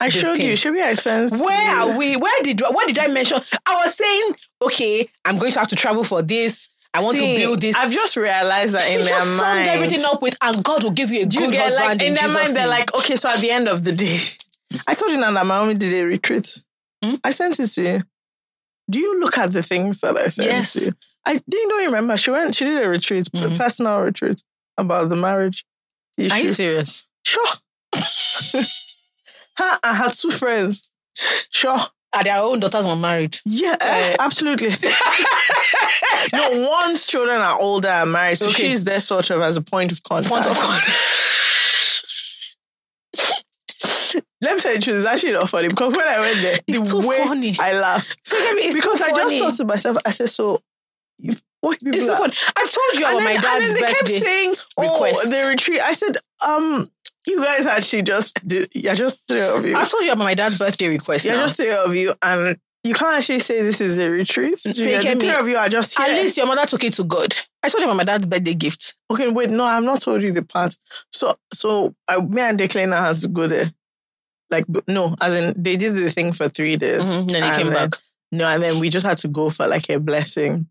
I showed you. Should we sense? Where are we? What did I mention? I was saying, okay, I'm going to have to travel for this. I want to build this. I've just realized that in their mind, summed everything up with, and God will give you a good husband. Like, in their Jesus' mind, they're like, okay, so at the end of the day, I told you now that my mommy did a retreat. I sent it to you. Do you look at the things that I sent to you? I don't remember. She did a retreat, a personal retreat about the marriage issue. Are you serious? Sure. I had two friends. Sure. And their own daughters were married. Yeah, absolutely. No, one's children are older and married, so she's there sort of as a point of contact. Let me tell you the truth, it's actually not funny, because when I went there, it's too funny. I laughed. Because I just thought to myself, I said, so... It's so funny. I've told you about my dad's birthday. And then they kept saying, oh, the retreat. I said, you guys actually just three of you. I've told you about my dad's birthday request. You're just three of you, and you can't actually say this is a retreat. The three of you are just here. At least your mother took it to God. I told you about my dad's birthday gift. Okay, wait, no, I'm not told you the part. So me and Declan had to go there. Like, no, as in they did the thing for 3 days. Then they came back. No, and then we just had to go for like a blessing.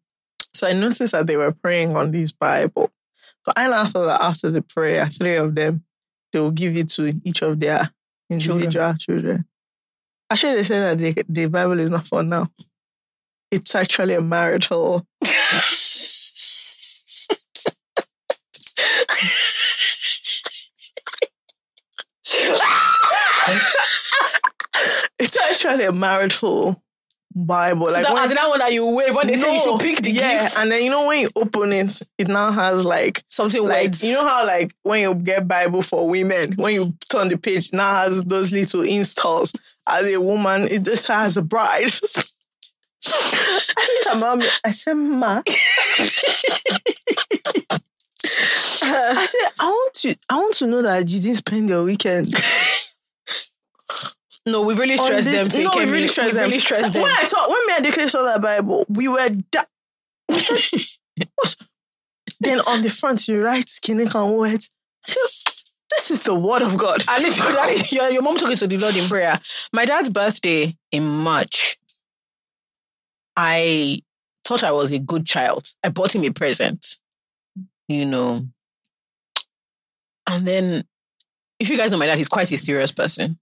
So I noticed that they were praying on this Bible. So I now thought that after the prayer, three of them, they will give it to each of their individual children. Actually, they said that the Bible is not for now. It's actually a marital. actually a marital Bible. So like that, as in that one that you wave when they say you should pick the gift. And then you know when you open it, it now has like something like words. You know how like when you get Bible for women, when you turn the page, it now has those little installs. As a woman, it just has a bride. I said, Ma. I said, I want to know that you didn't spend your weekend. No, we really stressed them. No, we really stressed them. When me and Declan saw that Bible, we were... Then on the front, you write Kinikan words. This is the word of God. And if your mom took it to the Lord in prayer. My dad's birthday in March, I thought I was a good child. I bought him a present, you know. And then, if you guys know my dad, he's quite a serious person.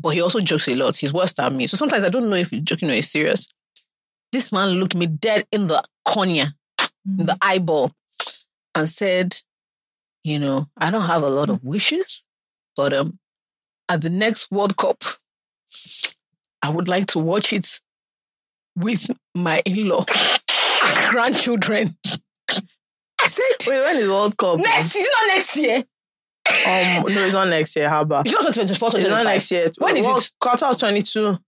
But he also jokes a lot. He's worse than me. So sometimes I don't know if he's joking or he's serious. This man looked me dead in the cornea, in the eyeball, and said, you know, I don't have a lot of wishes, but at the next World Cup, I would like to watch it with my in-law and grandchildren. I said... Wait, when is World Cup? Next, is it not next year? No, it's not next year. How about? It's not 2024. It's not next year. When is it? Quarter of 22.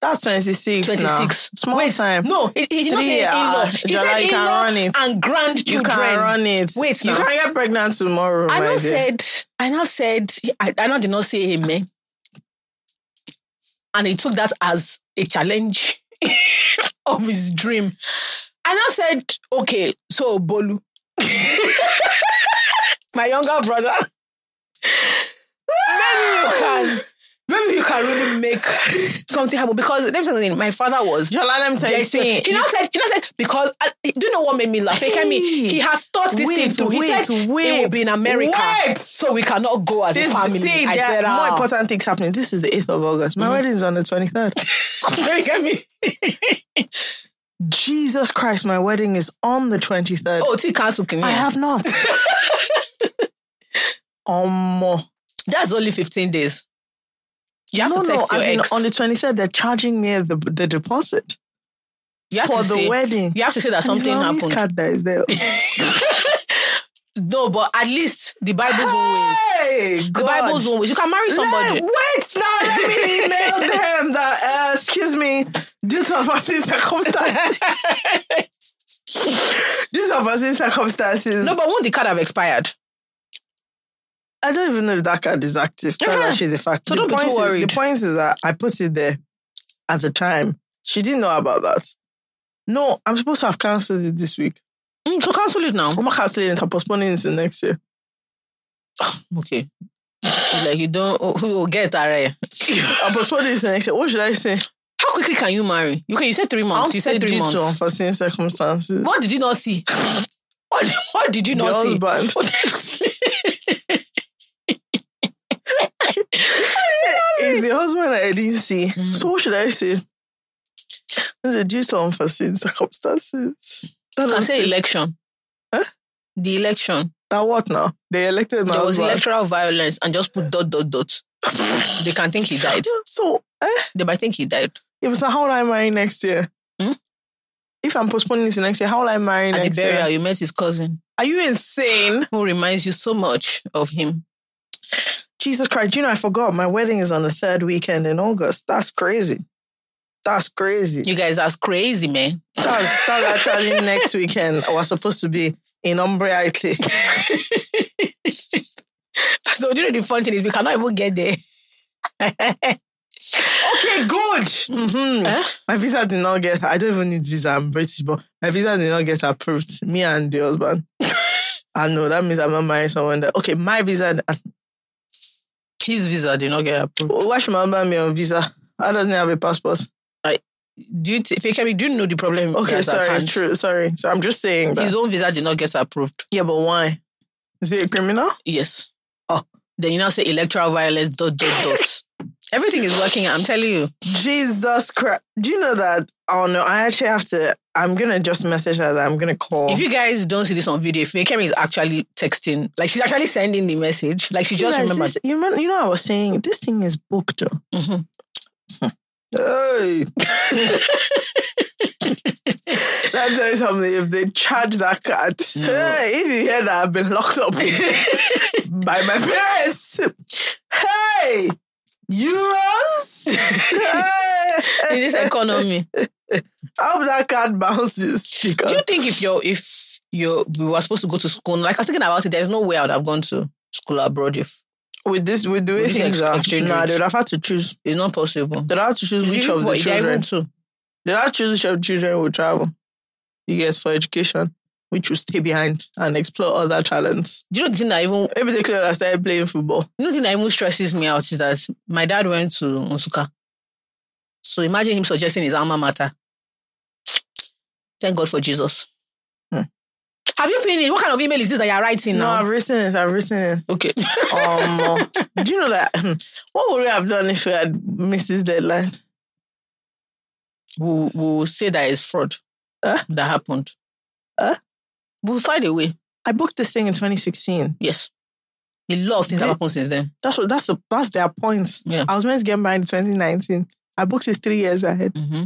That's 26. 26. Small wait, time. No, he did not say in-law. He said you can run it. And grandchildren. You can run it. Wait, you can get pregnant tomorrow. I did not say amen. And he took that as a challenge of his dream. I now said, okay, so Bolu. My younger brother. Maybe you can really make something happen. Because let me tell you, my father was Jollz. He said because do you know what made me laugh? Fk me. He has thought this thing through. He said it will be in America. So we cannot go as a family. There are more important things happening. This is the 8th of August. My wedding is on the 23rd. Fk me. Jesus Christ, my wedding is on the 23rd. Oh, cancel can you? I have not. That's only 15 days. You have to text your ex. On the 23rd, they're charging me the deposit for the wedding. You have to say that something happened. Card that is there. No, but at least the Bible's won't wait. The Bible's won't wait. You can marry somebody. Let me email them that, excuse me, due to unforeseen circumstances. These are unforeseen circumstances. No, but won't the card have expired? I don't even know if that card is active. That's actually the fact. So don't be too worried. The point is that I put it there at the time. She didn't know about that. No, I'm supposed to have cancelled it this week. So cancel it now. I'm not cancelling it. I'm postponing it to next year. Okay. Like you don't... Who will get that right? I'm postponing it to next year. What should I say? How quickly can you marry? You said 3 months. You said 3 months. Due to unforeseen circumstances. What did you not see? What did you not see? It's the husband I didn't see. So what should I say? Due to unforeseen circumstances. You can say election. Huh? The election. That what now? They elected my husband. There was electoral violence and just put ... They can think he died. So, they might think he died. Yeah, but so how will I marry next year? If I'm postponing this next year, how will I marry next year? At the burial, you met his cousin. Are you insane? Who reminds you so much of him? Jesus Christ, you know, I forgot. My wedding is on the third weekend in August. That's crazy. That's crazy. You guys, that's crazy, man. That's actually next weekend. I was supposed to be in Umbria, Italy. So, you know, the fun thing is we cannot even get there. Okay, good. My visa did not get... I don't even need visa. I'm British, but my visa did not get approved. Me and the husband. I know. That means I'm not marrying someone that... Okay, my visa... His visa did not get approved. Why should my husband be on visa? I doesn't have a passport. Do you know the problem? Okay, sorry. True. Sorry. So I'm just saying that. His own visa did not get approved. Yeah, but why? Is he a criminal? Yes. Oh. Then you now say electoral violence, ... Everything is working, I'm telling you. Jesus Christ. Do you know that? Oh no, I actually have to... I'm going to just message her that I'm going to call. If you guys don't see this on video, Fk is actually texting. Like, she's actually sending the message. Like, she just remembered. You know I was saying, this thing is booked. Hey. That tells you something. If they charge that card, no. Hey, if you hear that, I've been locked up by my parents. Hey, euros. In this economy, how that card bounces. Because... Do you think if you were supposed to go to school, like I was thinking about it, there's no way I would have gone to school abroad if. With the way things are, they would have had to choose. It's not possible. They would have to choose which of the children. They would have to choose which of the children will travel. You guess for education, which will stay behind and explore other talents. Do you know the thing that even... Maybe they clearly started playing football. You know the thing that even stresses me out is that my dad went to Onsuka. So imagine him suggesting his alma mater. Thank God for Jesus. Have you finished? What kind of email is this that you're writing now? No, I've written it. Okay. Do you know that? What would we have done if we had missed this deadline? We'll say that it's fraud that happened. We'll find a way. I booked this thing in 2016. Yes. A lot of things have happened since then. That's their point. Yeah. I was meant to get married in 2019. I booked it 3 years ahead. Mm-hmm.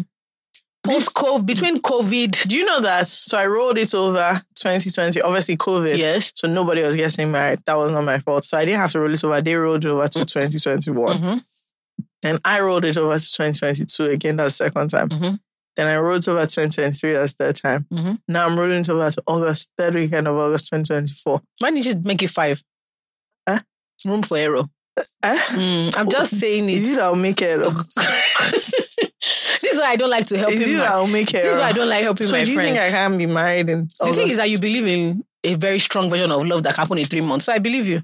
Between COVID. Do you know that? So I rolled it over 2020. Obviously COVID. Yes. So nobody was getting married. That was not my fault. So I didn't have to roll it over. They rolled it over to 2021. Mm-hmm. And I rolled it over to 2022 again. That's the second time. Mm-hmm. Then I rolled it over to 2023. That's the third time. Mm-hmm. Now I'm rolling it over to August. Third weekend of August 2024. Why didn't you make it 5? Huh? Room for error. I'm just saying it. Is this I'll make it? This is why I don't like to help. Is you I'll make it? This is why I don't like helping so my friends. So do you think I can be married in August? The thing is that you believe in a very strong version of love that can happen in 3 months. So I believe you.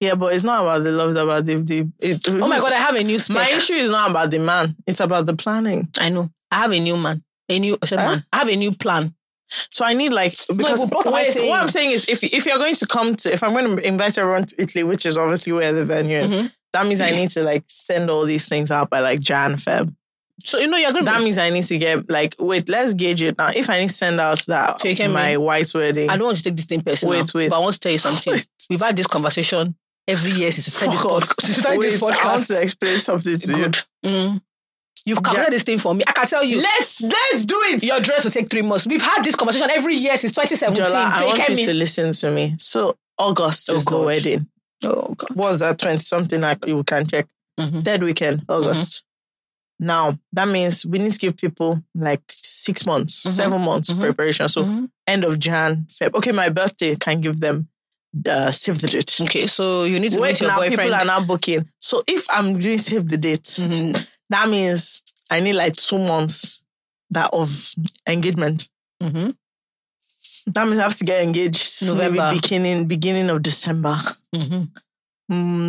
Yeah, but it's not about the love. It's about the oh my God, I have a new spec. My issue is not about the man. It's about the planning. I know. I have a new man. I have a new plan. So I need like because what I'm saying is if you're going to come to if I'm going to invite everyone to Italy, which is obviously where the venue is, that means I need to like send all these things out by like Jan, Feb. So you know you're going. That means I need to get like let's gauge it now. If I need to send out that my white wedding, I don't want to take this thing personal. Wait, but I want to tell you something. We've had this conversation every year since we started this podcast. I want to explain something to you. Mm. You've calculated this thing for me. I can tell you. Let's do it. Your dress will take 3 months. We've had this conversation every year since 2017. Jola, I want you to listen to me. So August is the wedding. Oh God. What's that 20 something? You can check. Mm-hmm. Third weekend, August. Mm-hmm. Now that means we need to give people like 6 months, 7 months preparation. So end of Jan, Feb. Okay, my birthday can give them. Save the date. Okay, so you need to wait your boyfriend. People are now booking. So if I'm doing save the date, that means I need like 2 months that of engagement. Mm-hmm. That means I have to get engaged November. Maybe beginning of December. Mm-hmm.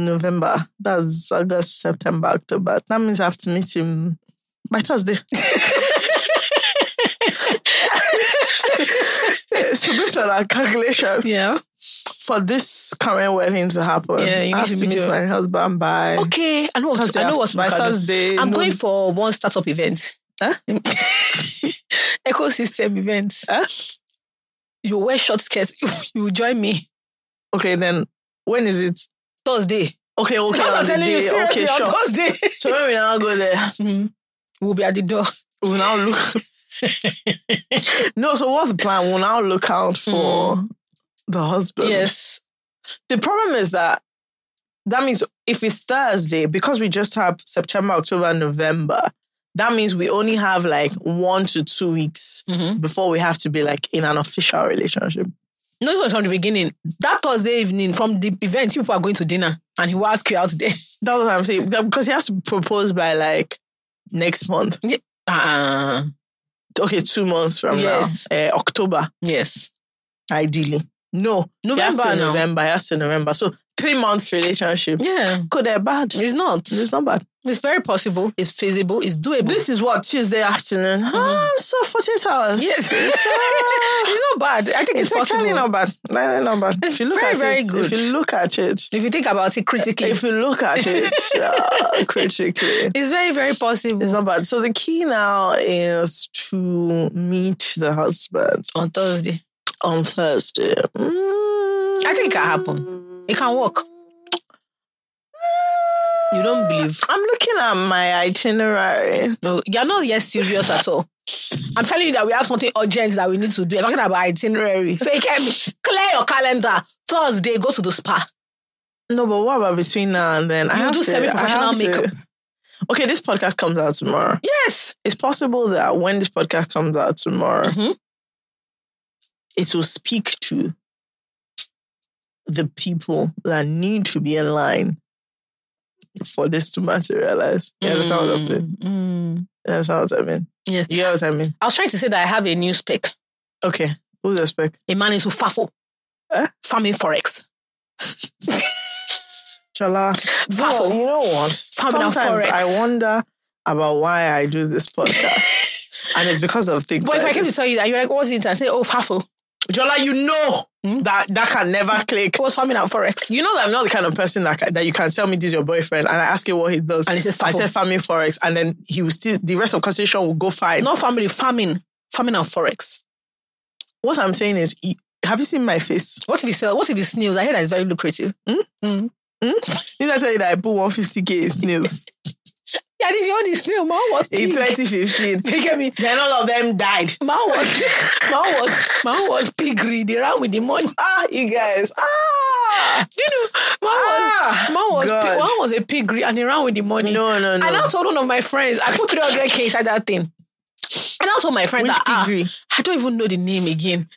November. That's August, September, October. That means I have to meet him by Thursday. So based on our calculation, for this current wedding to happen, I have to meet my husband by okay. I know what's by Thursday. I'm going for one startup event, ecosystem event. You wear short skirts. You join me. Okay, then when is it? Thursday. Okay, on the day. Okay, sure. Thursday. So when we now go there, we'll be at the door. We'll now look. No, so what's the plan? We'll now look out for the husband. Yes. The problem is that means if it's Thursday, because we just have September, October, November, that means we only have like 1 to 2 weeks before we have to be like in an official relationship. No, it was from the beginning. That Thursday evening, from the event, people are going to dinner and he will ask you out there. That's what I'm saying. Because he has to propose by like next month. Yeah. Okay, 2 months from now. October. Yes. Ideally. No. November. Has to November. So 3 months relationship. Yeah. Could they bad? It's not. It's not bad. It's very possible. It's feasible. It's doable. This is what? Tuesday afternoon. So 48 hours. Yes. It's not bad. I think it's possible. It's actually not bad. It's very good. If you look at it. If you think about it critically. It's very, very possible. It's not bad. So the key now is to meet the husband. On Thursday. I think it can happen. It can work. You don't believe. I'm looking at my itinerary. No, you're not yet serious at all. I'm telling you that we have something urgent that we need to do. You're talking about itinerary. Fake me. Clear your calendar. Thursday, go to the spa. No, but what about between now and then? I do semi-professional makeup. Okay, this podcast comes out tomorrow. Yes. It's possible that when this podcast comes out tomorrow, mm-hmm. it will speak to the people that need to be in line for this to materialize. You understand what I'm saying? You understand what I mean? Yes. You know what I mean? I was trying to say that I have a new spec. Okay. Who's the spec? A man into Fafo. Farming Forex. Chala. Fafo. You know what? Sometimes Forex. I wonder about why I do this podcast. And it's because of things. But like if I came to tell you that, you're like, what's it? And say, oh, Fafo. Jola, you know that can never click. What's farming at Forex? You know that I'm not the kind of person that you can tell me this is your boyfriend and I ask him what he does. And he says, I said farming Forex. And then he will still, the rest of the conversation will go fine. Not family, farming. Farming at Forex. What I'm saying is, have you seen my face? What if he sells? What if he snails? I hear that it's very lucrative. Did I tell you that I put 150K in snails? Yeah, this is only snail. Mom was big. In 2015. They get me. Then all of them died. Mom was pig greedy around with the money. Ah, you guys. Ah. Do you know? Mom was a pig greedy and he ran with the money. No. And I told one of my friends, I put 300K inside that thing. And I told my friend I don't even know the name again.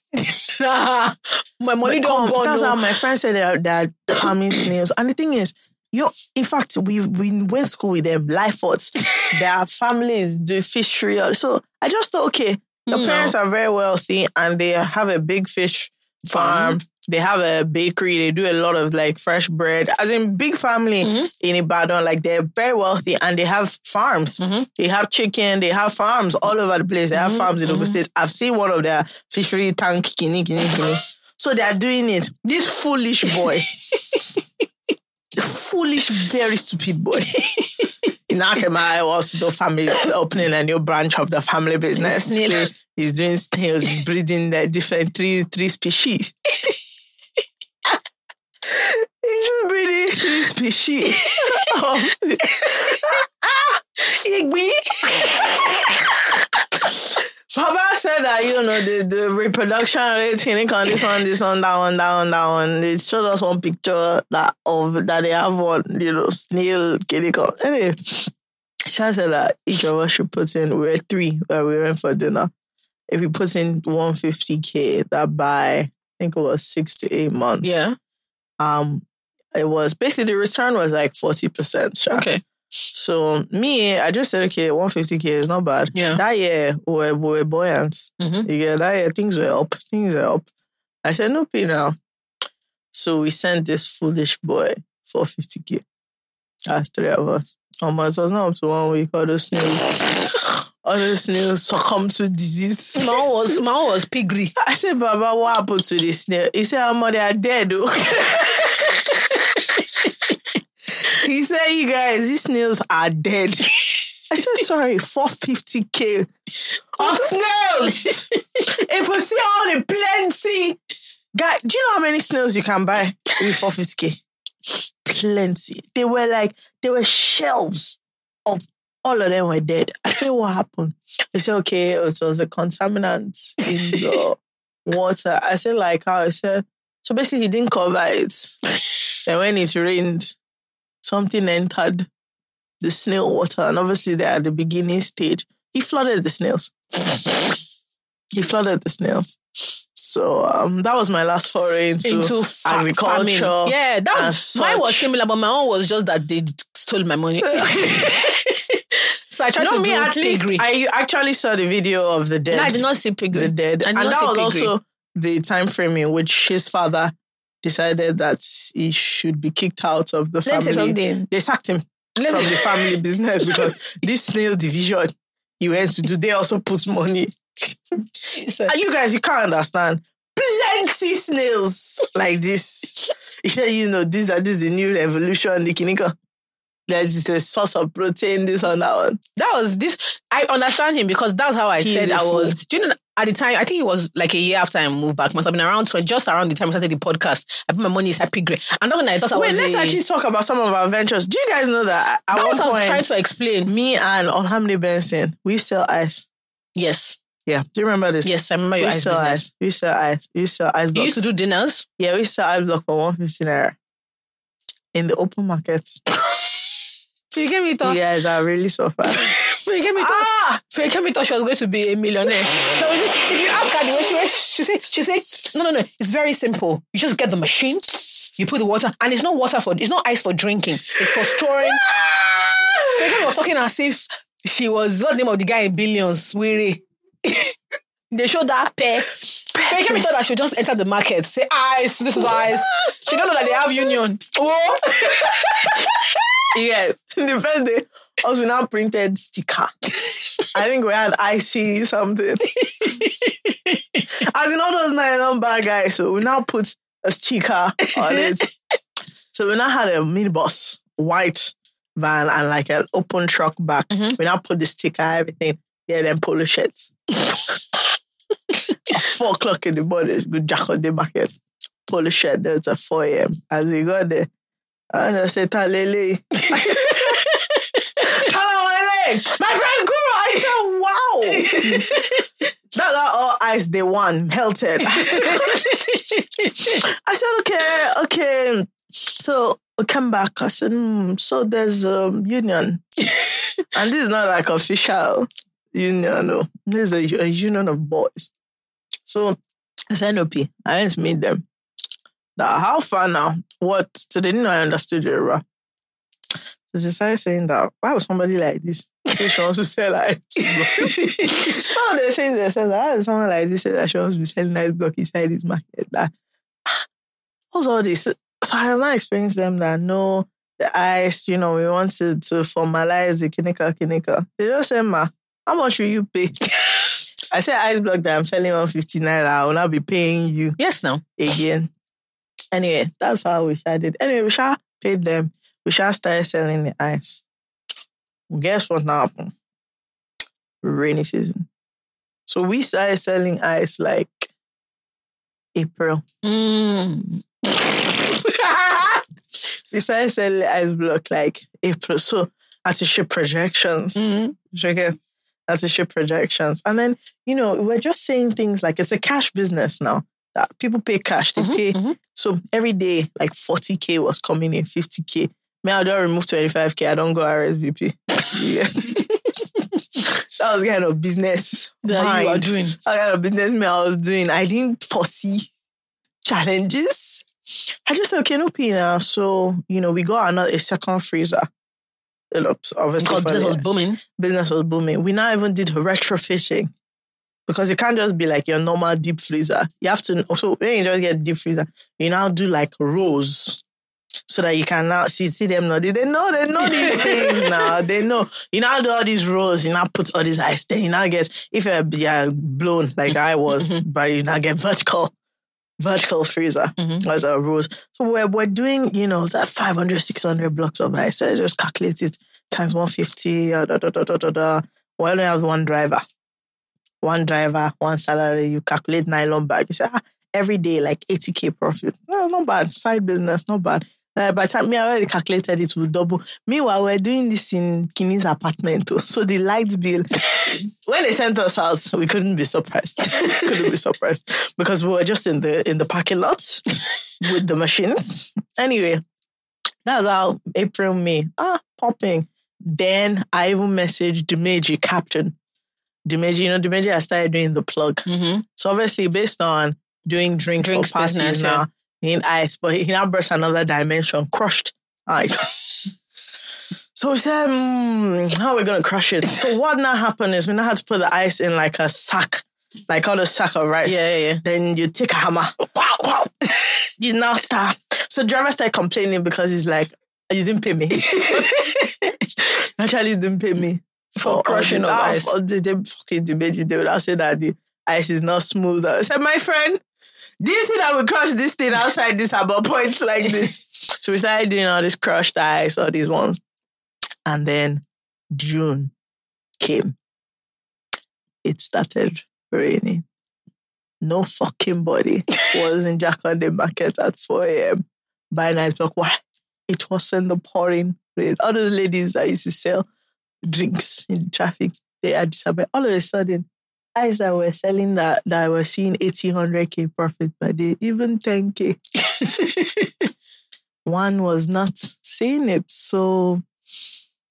My money don't burn. That's how my friend said that farming snails. And the thing is, in fact, we went to school with them, Lyfords. Their families do fishery. So I just thought, okay, the parents are very wealthy and they have a big fish farm. They have a bakery. They do a lot of like fresh bread. As in big family in Ibadan, like they're very wealthy and they have farms. They have chicken. They have farms all over the place. They have farms in the States. I've seen one of their fishery tank, kini. So they're doing it. This foolish boy. Foolish, very stupid boy. In Akema, I also do family opening a new branch of the family business. He's doing snails, he's breeding the different three species. He's just breeding three species. Papa said that, the reproduction rate, this one, that one. They showed us one picture that they have one, snail, kinikon. Anyway, Sha said that each of us should put in, we were three when we went for dinner. If we put in 150K, that by, I think it was 6 to 8 months. Yeah. It was, basically the return was like 40%, Sha. Okay. So me, I just said, okay, 150K is not bad. Yeah. That year, we were buoyant. Yeah, that year, things were up. I said, no pay now. So we sent this foolish boy for 50K. That's three of us. It was not up to 1 week. All those snails succumbed to disease. Mom was piggy. I said, Baba, what happened to this snail? He said, Mama, they are dead. He said, you guys, these snails are dead. I said, sorry, 450K of snails. If we see all the plenty. Guys, do you know how many snails you can buy with 450K? Plenty. They were shelves of all of them were dead. I said, what happened? They said, okay, it was a contaminant in the water. I said, like how? I said, so basically he didn't cover it. Then when it rained, something entered the snail water, and obviously they're at the beginning stage. He flooded the snails. So that was my last foray into agriculture. Farming. Yeah, that was mine was similar, but my own was just that they stole my money. So I tried to do piggery. I actually saw the video of the dead. No, I did not see piggery. The dead, and that was also the time frame in which his father decided that he should be kicked out of the family. Let's say something. They sacked him from the family business because this snail division he went to do, they also put money. So, and you guys, you can't understand. Plenty snails like this. He said, this is the new revolution, the kinika. There's a source of protein, this one, that one. That was this. I understand him because that's how I said I was. Do you know at the time, I think it was like a year after I moved back. Must have been around, so just around the time I started the podcast. I put my money is Happy Grey. And that when I thought I was. Wait, let's actually talk about some of our ventures. Do you guys know that? At that one point, I was trying to explain. Me and Onhamdi Benson, we sell ice. Yes. Yeah. Do you remember this? Yes, I remember your ice business. Ice. We sell ice. We sell ice block. You used to do dinners? Yeah, we sell ice block for 150 Naira in the open market. So you gave me thought. Yes, I really suffered. So you gave me thought. So you gave me thought she was going to be a millionaire. So if you ask her the way she said, no, it's very simple. You just get the machine, you put the water, and it's not water for, it's not ice for drinking. It's for storing. So you was talking as if she was, what's the name of the guy in Billions? Weary. They showed that pair. So you gave me thought that she would just enter the market, say ice, this is ice. She don't know that they have union. What? Yes. The first day, us we now printed sticker. I think we had IC something. As in all those 9 number guys, so we now put a sticker on it. So we now had a minibus, white van, and like an open truck back. Mm-hmm. We now put the sticker, everything. Yeah, then polo shirts. At 4 o'clock in the morning, we jack on the market. Polo shirt, there was at 4 a.m. As we got there, and I said, Talele. Talawale. My friend Guru. I said, wow. That's all ice day one. Melted. I said, okay. So I came back. I said, so there's a union. And this is not like official union. No. This is a union of boys. So I said, no, P. I went to meet them. That how far now? What? So they didn't know I understood Yoruba. So she started saying that, why was somebody like this? So she wants to sell ice. So they're saying to themselves, why was someone like this say that she wants to be selling ice block inside this market? That, what's all this? So I have not explained to them that, no, the ice, you know, we wanted to formalize the kinika. They just said, ma, how much will you pay? I said, ice block that I'm selling 159, I will not be paying you. Yes, now. Again. Anyway, that's how we started. Anyway, we shall paid them. We shall started selling the ice. Guess what now happened? Rainy season. So we started selling ice like April. We started selling ice block like April. So at the ship projections. Mm-hmm. At the ship projections. And then, you know, we're just saying things like it's a cash business now. That people pay cash, they pay. Mm-hmm. So every day, like 40K was coming in, 50K. May I don't remove 25K, I don't go RSVP. That was kind of business that you were doing. That kind of business me I was doing. I didn't foresee challenges. I just said, okay, no pay now. So, you know, we got a second freezer. Obviously, because business was booming. We now even did retrofitting. Because it can't just be like your normal deep freezer. You have to also when you just get deep freezer, you now do like rows so that you can now see them now. They know these things now. They know. You now do all these rows, you now put all these ice there. You now get if you're blown like I was, but you now get vertical freezer as a rows. So we're doing, you know, that 500, 600 blocks of ice. So I just calculate it times 150, We only have one driver, one salary, you calculate nylon bag. You say, every day, like 80K profit. No, not bad. Side business, not bad. By the time I already calculated it will double. Meanwhile, we're doing this in Kinney's apartment too. So the light bill, when they sent us out, we couldn't be surprised. Because we were just in the parking lot with the machines. Anyway, that's how April, May. Popping. Then I even messaged the Meiji captain. Dimeji, I started doing the plug. Mm-hmm. So obviously, based on doing drinks for parties business, now, in ice, but he now burst another dimension, crushed ice. So we said, how are we going to crush it? So what now happened is we now had to put the ice in like a sack, like all the sack of rice. Yeah. Then you take a hammer. Wow. You now start. So driver started complaining because he's like, you didn't pay me. Actually, you didn't pay me. For crushing of ice. They would say that the ice is not smooth. I said, my friend, do you see that we crush this thing outside this harbor points like this? So we started doing all this crushed ice, all these ones. And then June came. It started raining. No fucking body was in Jacande Market at 4 a.m. by 9 o'clock. Why? It wasn't the pouring rain. All those ladies that used to sell drinks in traffic, they had disappeared. All of a sudden, guys that were selling that were seeing 1,800K profit per day, even 10K. One was not seeing it. So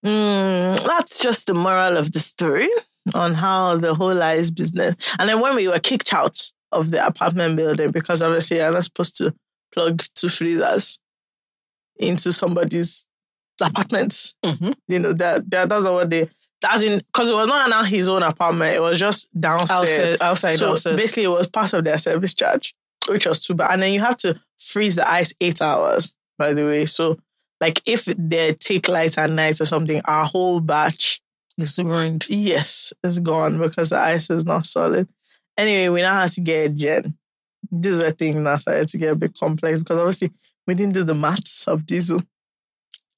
that's just the moral of the story on how the whole lies business. And then when we were kicked out of the apartment building, because obviously you're not supposed to plug two freezers into somebody's apartment. Mm-hmm. You know, that doesn't what they... Because it was not now his own apartment. It was just downstairs. Outside. Basically, it was part of their service charge, which was too bad. And then you have to freeze the ice 8 hours, by the way. So, like, if they take light at night or something, our whole batch is ruined. Yes, it's gone because the ice is not solid. Anyway, we now had to get a gen. These were things now started to get a bit complex because obviously we didn't do the maths of diesel.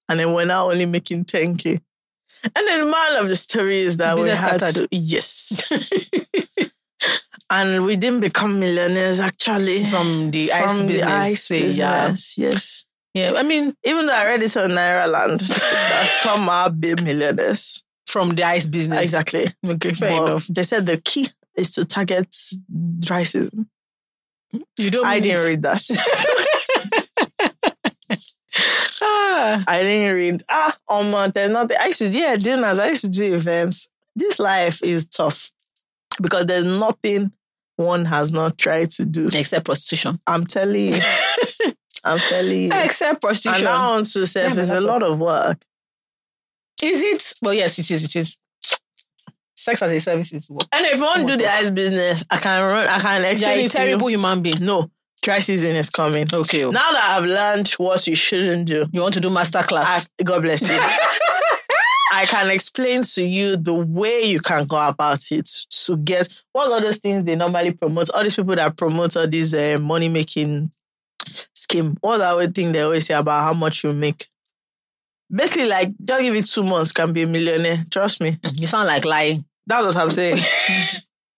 And then we're now only making 10K. And then the moral of the story is that we had to... Yes. And we didn't become millionaires, actually. From the ice business. Yes. Yeah, I mean... Even though I read it on Naira Land, that some are big millionaires. From the ice business. Exactly. Okay, fair enough. They said the key is to target dry season. I didn't read that. I didn't read. There's nothing. I used to do dinners. I used to do events. This life is tough because there's nothing one has not tried to do except prostitution. I'm telling you. Except prostitution. And now on to self is a lot of work. Is it? Well, yes, it is. It is. Sex as a service is work. And if you want to do the ice business, I can explain it to you. You're a terrible human being. No. Dry season is coming. Okay. Now that I've learned what you shouldn't do. You want to do masterclass? God bless you. I can explain to you the way you can go about it to get what all those things they normally promote. All these people that promote all these money-making scheme. What's that thing they always say about how much you make? Basically, like, don't give it 2 months, can be a millionaire. Trust me. You sound like lying. That's what I'm saying.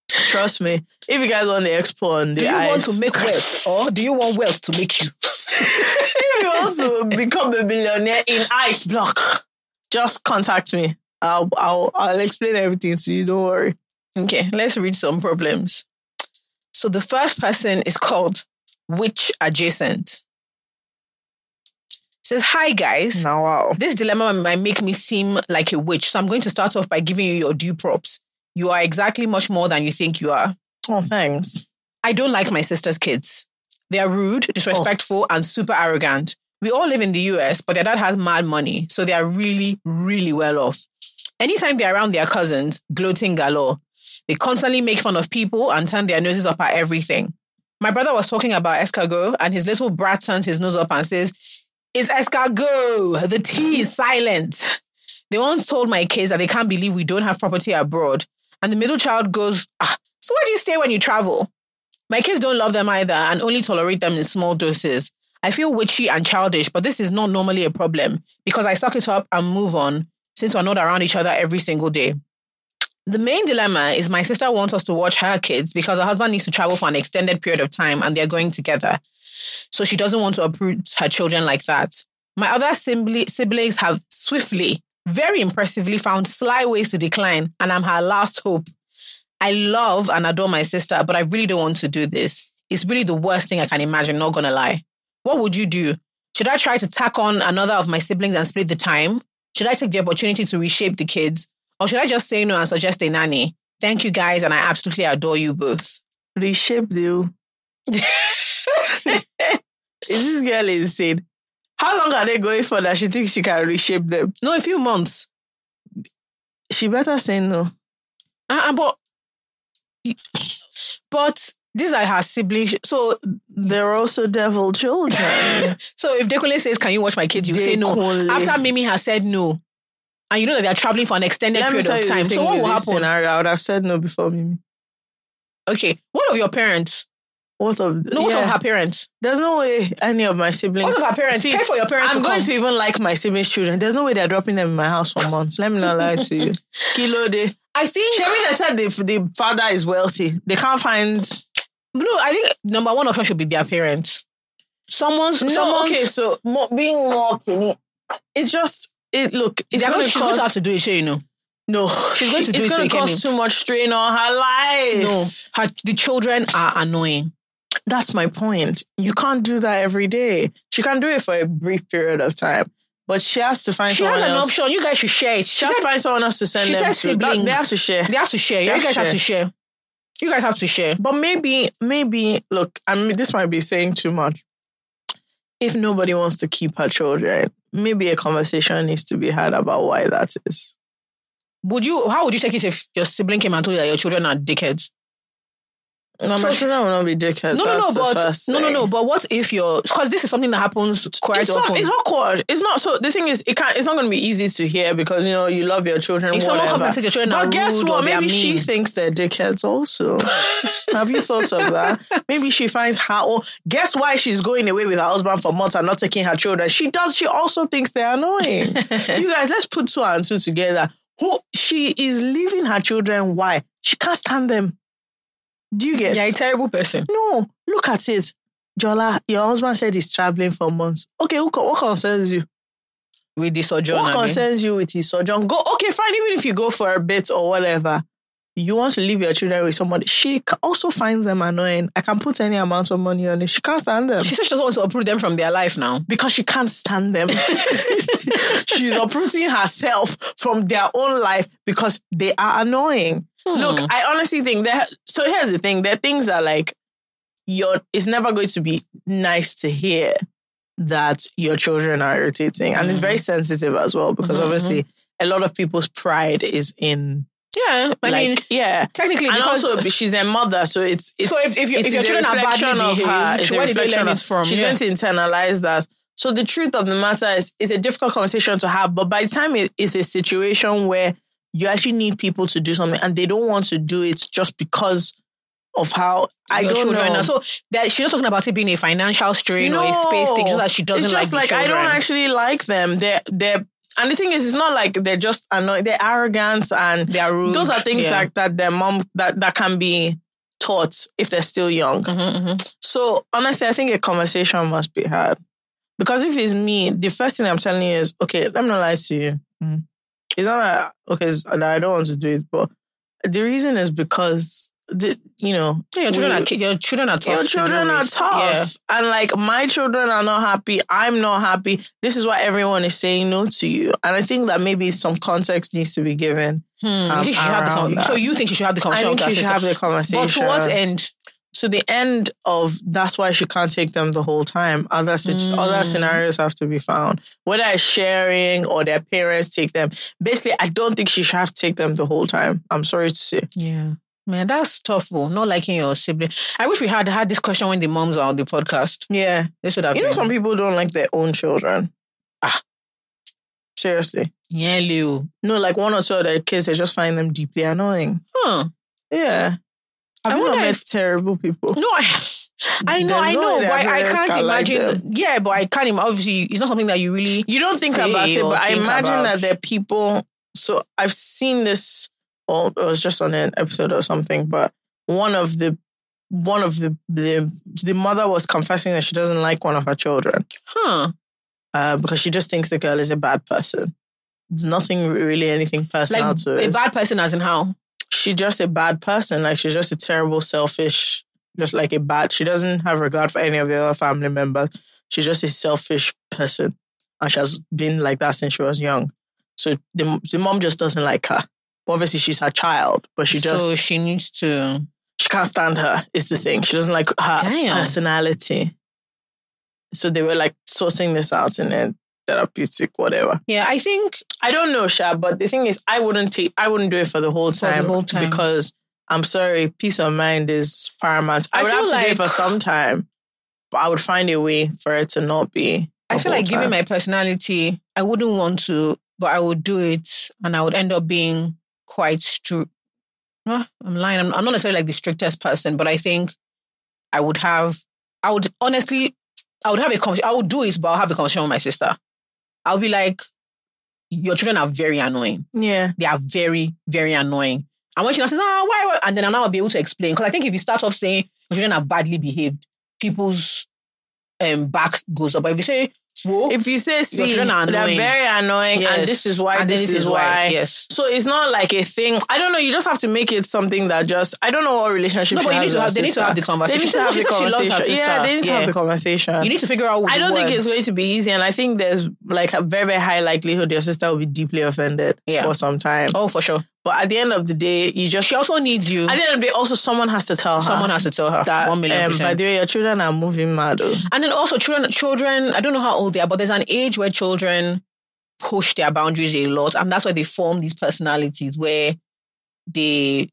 Trust me. If you guys want the expo on the ice... Do you want to make wealth or do you want wealth to make you? If you want to become a billionaire in ice block, just contact me. I'll explain everything to you. Don't worry. Okay, let's read some problems. So the first person is called Witch Adjacent. Says, hi guys. Now, wow. This dilemma might make me seem like a witch, so I'm going to start off by giving you your due props. You are exactly much more than you think you are. Oh, thanks. I don't like my sister's kids. They are rude, disrespectful, and super arrogant. We all live in the US, but their dad has mad money, so they are really, really well off. Anytime they're around their cousins, gloating galore. They constantly make fun of people and turn their noses up at everything. My brother was talking about escargot, and his little brat turns his nose up and says, "It's escargot. The T is silent." They once told my kids that they can't believe we don't have property abroad. And the middle child goes, so where do you stay when you travel? My kids don't love them either and only tolerate them in small doses. I feel witchy and childish, but this is not normally a problem because I suck it up and move on since we're not around each other every single day. The main dilemma is my sister wants us to watch her kids because her husband needs to travel for an extended period of time and they're going together. So she doesn't want to uproot her children like that. My other siblings have swiftly, very impressively found sly ways to decline, and I'm her last hope. I love and adore my sister, but I really don't want to do this. It's really the worst thing I can imagine, not gonna lie. What would you do? Should I try to tack on another of my siblings and split the time? Should I take the opportunity to reshape the kids? Or should I just say no and suggest a nanny? Thank you guys, and I absolutely adore you both. Reshape you. Is this girl insane? How long are they going for that she thinks she can reshape them? No, a few months. She better say no. But these are her siblings. So they're also devil children. So if Dekole says, can you watch my kids? You say no. After Mimi has said no. And you know that they're traveling for an extended period of time. So what will happen? Scenario, I would have said no before Mimi. Okay. What of your parents? What of her parents? There's no way any of my siblings... What of her parents? See, pay for your parents. I'm going to even like my siblings' children. There's no way they're dropping them in my house for months. Let me not lie to you. Kilo day. I think Sherry, they said the father is wealthy. They can't find. No, I think number one option should be their parents. So being more opinion, it's just it. Look, it's going to cost, have to do it. Sure, you know. No, she's going to do it. It's going to cause too much strain on her life. No, the children are annoying. That's my point. You can't do that every day. She can do it for a brief period of time. But she has to find someone else. She has an option. You guys should share it. She has to find someone else to send them to. Siblings. They have to share. They have to share. You guys have to share. You guys have to share. But maybe, look, I mean, this might be saying too much. If nobody wants to keep her children, maybe a conversation needs to be had about why that is. How would you take it if your sibling came and told you that your children are dickheads? No, my children will not be dickheads. But what if you're... Because this is something that happens quite often. It's awkward. It's not... So the thing is, it's not going to be easy to hear because, you know, you love your children, if whatever. Someone comes and says your children are rude, guess what? Maybe she thinks they're dickheads also. Have you thought of that? Maybe she finds her own... Guess why she's going away with her husband for months and not taking her children? She also thinks they're annoying. You guys, let's put two and two together. She is leaving her children. Why? She can't stand them. Do you get? You're a terrible person. No, look at it. Jola, your husband said he's traveling for months. Okay, what concerns you? With the sojourn. What concerns you with his sojourn? Go, okay, fine, even if you go for a bit or whatever, you want to leave your children with somebody. She also finds them annoying. I can put any amount of money on it. She can't stand them. She said she doesn't want to uproot them from their life now. Because she can't stand them. She's uprooting herself from their own life because they are annoying. Look, I honestly think that... So here's the thing. There are things that like... It's never going to be nice to hear that your children are irritating. And it's very sensitive as well because obviously a lot of people's pride is in... Yeah. Technically... And also she's their mother. So it's so if your children are badly behaved, where did they learn it from? She's going to internalize that. So the truth of the matter is it's a difficult conversation to have. But by the time it's a situation where... You actually need people to do something and they don't want to do it just because of how I don't know. So she's not talking about it being a financial strain or a space thing, just that she doesn't like the children. It's just like, I don't actually like them. And the thing is, it's not like they're just annoying. They're arrogant and they're rude. Those are things that their mom, that can be taught if they're still young. So honestly, I think a conversation must be had. Because if it's me, the first thing I'm telling you is, okay, let me not lie to you. It's not I don't want to do it, but the reason is because, your children are tough. Your children are tough. Yeah. And like, my children are not happy. I'm not happy. This is why everyone is saying no to you. And I think that maybe some context needs to be given. So you think she should have the conversation? I think she should have the conversation. But to what end? To the end of that's why she can't take them the whole time. Other scenarios have to be found. Whether it's sharing or their parents take them. Basically, I don't think she should have to take them the whole time. I'm sorry to say. Yeah. Man, that's tough, bro. Not liking your sibling. I wish we had this question when the moms are on the podcast. Yeah. This would have been. Some people don't like their own children. Seriously. Yeah, Leo. No, like one or two of their kids, they just find them deeply annoying. Huh. Yeah. I've not met terrible people. No, I know. But I can't imagine. Like but I can't imagine. Obviously, it's not something that you really. You don't think about it, but I imagine that there are people. So I've seen this. Well, it was just on an episode or something, but one of the mother was confessing that she doesn't like one of her children. Huh. Because she just thinks the girl is a bad person. There's nothing really anything personal to it. A bad person, as in how? She's just a bad person. Like, she's just a terrible, selfish, just like a bad... She doesn't have regard for any of the other family members. She's just a selfish person. And she has been like that since she was young. So the mom just doesn't like her. Obviously, she's her child, but she just... So she needs to... She can't stand her, is the thing. She doesn't like her personality. So they were, like, sourcing this out and then... therapeutic, whatever. Yeah, I think... I don't know, Sha, but the thing is, I wouldn't do it for the whole time. Because, I'm sorry, peace of mind is paramount. I would have to do it for some time, but I would find a way for it to not be... I feel like given my personality, I wouldn't want to, but I would do it and I would end up being quite strict. I'm lying. I'm not necessarily like the strictest person, but I think I would do it, but I'll have a conversation with my sister. I'll be like, your children are very annoying. Yeah. They are very, very annoying. And when she now says, why? And then I'll now be able to explain. Because I think if you start off saying children are badly behaved, people's back goes up. But if you say, see, they're very annoying, yes. And this is why, and this is why. Yes. So it's not like a thing. I don't know. You just have to make it something that just, I don't know what relationship. No, but they need to have the conversation. They need to have the conversation. Yeah, they need to have the conversation. You need to figure out. I don't think it's going to be easy, and I think there's like a very, very high likelihood your sister will be deeply offended for some time. Oh, for sure. But at the end of the day, she also needs you. At the end of the day, also someone has to tell her. Someone has to tell her. That, 1,000,000%. By the way, your children are moving mad. And then also children, I don't know how old they are, but there's an age where children push their boundaries a lot. And that's where they form these personalities where they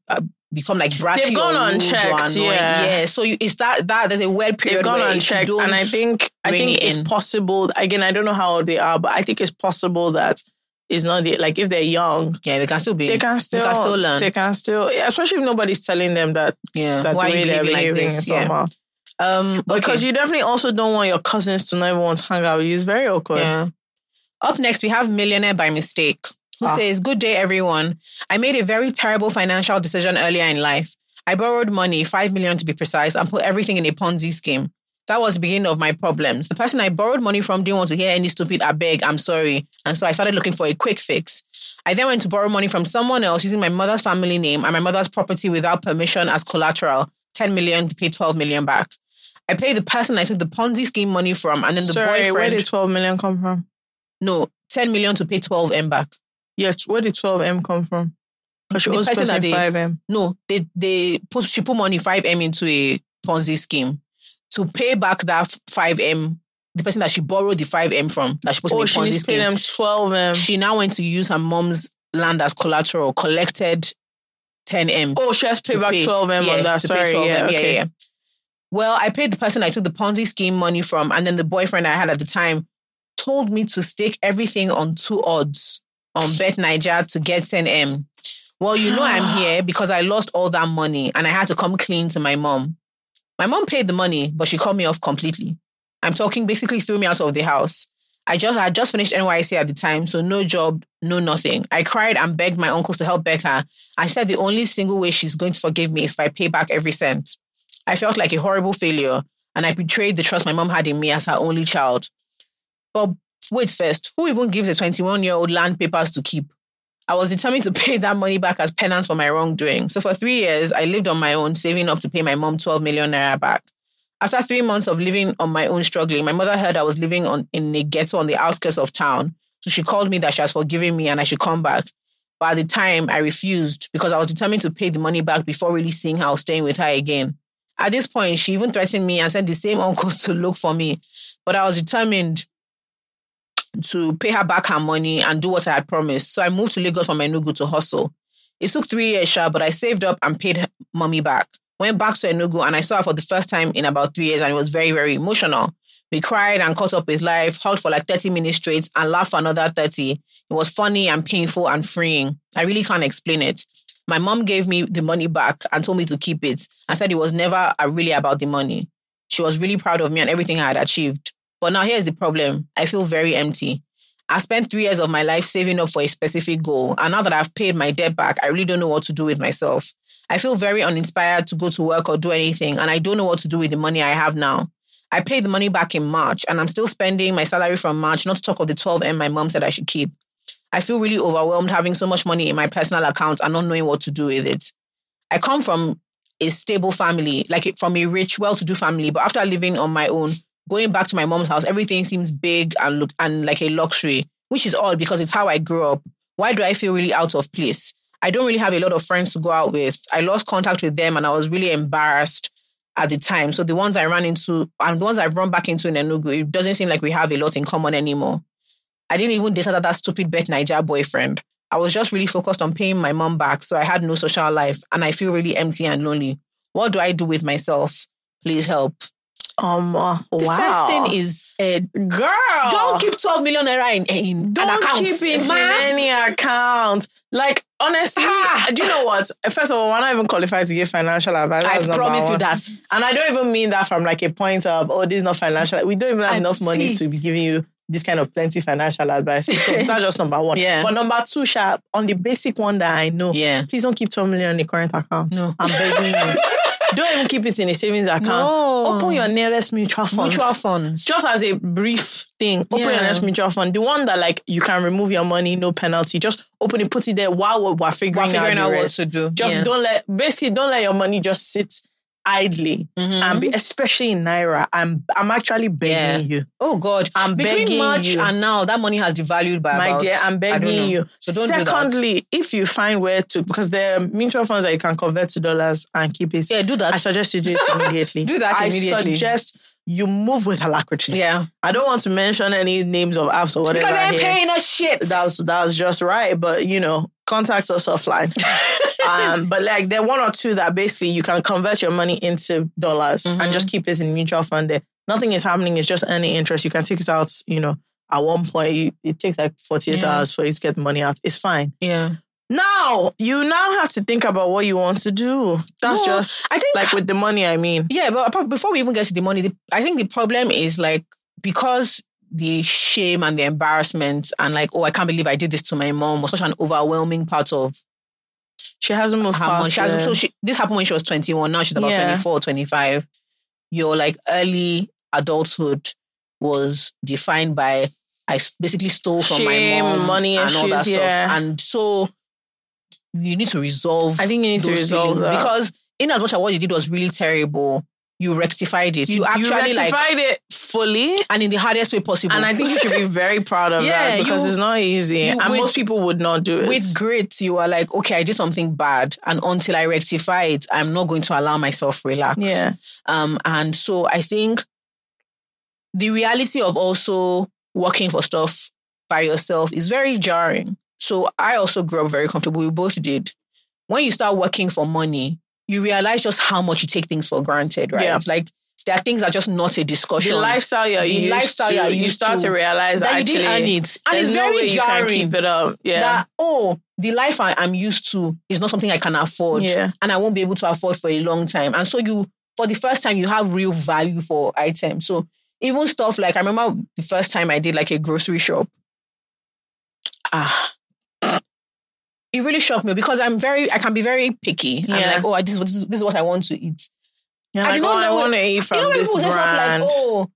become like bratty. They've gone unchecked. Yeah. So it's that there's a weird period. They've gone unchecked. And I think it's possible. Again, I don't know how old they are, but I think it's possible that it's not like if they're young, they can still be. They can still learn. They can still, especially if nobody's telling them that. Yeah, that why the way they're behaving like somehow. Yeah. Because you definitely also don't want your cousins to not even want to hang out with you. It's very awkward. Yeah. Up next, we have Millionaire by Mistake, who says, "Good day, everyone. I made a very terrible financial decision earlier in life. I borrowed money, 5 million to be precise, and put everything in a Ponzi scheme. That was the beginning of my problems. The person I borrowed money from didn't want to hear any stupid, I beg, I'm sorry. And so I started looking for a quick fix. I then went to borrow money from someone else using my mother's family name and my mother's property without permission as collateral, 10 million to pay 12 million back. I paid the person I took the Ponzi scheme money from and then boyfriend... Where did 12 million come from? No, 10 million to pay 12M back. Yes, where did 12M come from? Because she owes person 5M. No, she put money, 5M into a Ponzi scheme. To pay back that 5M, the person that she borrowed the 5M from, that she supposed to be Ponzi scheme. Them 12M. She now went to use her mom's land as collateral, collected 10M. Oh, she has to pay back 12M on that. Sorry, okay. Well, I paid the person I took the Ponzi scheme money from, and then the boyfriend I had at the time told me to stake everything on 2 odds on Bet Nigeria to get 10M. Well, you know I'm here because I lost all that money and I had to come clean to my mom. My mom paid the money, but she cut me off completely. I'm talking basically threw me out of the house. I had just finished NYC at the time, so no job, no nothing. I cried and begged my uncles to help beg her. I said the only single way she's going to forgive me is if I pay back every cent. I felt like a horrible failure, and I betrayed the trust my mom had in me as her only child. But wait first, who even gives a 21-year-old land papers to keep? I was determined to pay that money back as penance for my wrongdoing. So for 3 years, I lived on my own, saving up to pay my mom 12 million naira back. After 3 months of living on my own struggling, my mother heard I was living in a ghetto on the outskirts of town. So she called me that she has forgiven me and I should come back. But at the time, I refused because I was determined to pay the money back before really seeing her or staying with her again. At this point, she even threatened me and sent the same uncles to look for me. But I was determined to pay her back her money and do what I had promised. So I moved to Lagos from Enugu to hustle. It took 3 years, but I saved up and paid mommy back. Went back to Enugu and I saw her for the first time in about 3 years and it was very, very emotional. We cried and caught up with life, hugged for like 30 minutes straight and laughed for another 30. It was funny and painful and freeing. I really can't explain it. My mom gave me the money back and told me to keep it. I said it was never really about the money. She was really proud of me and everything I had achieved. But now here's the problem. I feel very empty. I spent 3 years of my life saving up for a specific goal. And now that I've paid my debt back, I really don't know what to do with myself. I feel very uninspired to go to work or do anything. And I don't know what to do with the money I have now. I paid the money back in March and I'm still spending my salary from March, not to talk of the 12M my mom said I should keep. I feel really overwhelmed having so much money in my personal account and not knowing what to do with it. I come from a stable family, like from a rich, well-to-do family, but after living on my own, going back to my mom's house, everything seems big and like a luxury, which is odd because it's how I grew up. Why do I feel really out of place? I don't really have a lot of friends to go out with. I lost contact with them and I was really embarrassed at the time. So the ones I ran into and the ones I've run back into in Enugu, it doesn't seem like we have a lot in common anymore. I didn't even date that stupid Bet Nigeria boyfriend. I was just really focused on paying my mom back, so I had no social life and I feel really empty and lonely. What do I do with myself? Please help. The first thing is, girl, don't keep 12 million naira in an account. Don't keep it in any account. Like, honestly, do you know what? First of all, we're not even qualified to give financial advice. I promise you that. And I don't even mean that from like a point of, oh, this is not financial. We don't even have enough money to be giving you this kind of plenty financial advice. So that's just number one. Yeah. But number two, Sha, on the basic one that I know, please don't keep 2 million in the current account. No. I'm begging you. Don't even keep it in a savings account. No. Open your nearest mutual fund. Mutual funds. Just as a brief thing, open your nearest mutual fund. The one that like you can remove your money, no penalty. Just open it, put it there while we're figuring out what to do. Just don't let your money just sit idly, and especially in Naira. I'm actually begging you. Oh God, I'm begging March you. And now that money has devalued by my about, dear, I'm begging you. So don't Secondly, do that. If you find where to, because there are mutual funds that you can convert to dollars and keep it. Yeah, do that. I suggest you do it immediately. Do that immediately. I suggest you move with alacrity. Yeah. I don't want to mention any names of apps or whatever. Because they're paying us shit. That was just right, but you know, contact us offline. But like there are one or two that basically you can convert your money into dollars and just keep it in mutual fund there. Nothing is happening. It's just earning interest. You can take it out, you know, at one point. It takes like 48 hours for you to get the money out. It's fine. Yeah. Now, you now have to think about what you want to do. That's just, I think, like with the money, I mean. Yeah, but before we even get to the money, I think the problem is like, because the shame and the embarrassment and like, oh, I can't believe I did this to my mom was such an overwhelming part of. She hasn't moved past. This happened when she was 21. Now she's about 24, 25. Your like early adulthood was defined by, I basically stole from shame, my mom, money and issues, all that stuff. And so you need to resolve. I think you need to resolve that. Because in as much as what you did was really terrible, you rectified it. You rectified it fully and in the hardest way possible. And I think you should be very proud of that, because it's not easy. Most people would not do it. With grit, you are like, okay, I did something bad, and until I rectify it, I'm not going to allow myself relax. Yeah. And so I think the reality of also working for stuff by yourself is very jarring. So I also grew up very comfortable. We both did. When you start working for money, you realize just how much you take things for granted, right? Yeah. It's like there are things that are just not a discussion. The lifestyle you start to realize that actually, you didn't earn it. And it's very jarring. You can keep it up. Yeah. That, the life I'm used to is not something I can afford. Yeah. And I won't be able to afford for a long time. And so you, for the first time, you have real value for items. So even stuff like, I remember the first time I did like a grocery shop. It really shocked me because I can be very picky. Yeah. I'm like, this is what I want to eat. Yeah, I did not know. I want to eat from this brand. Like,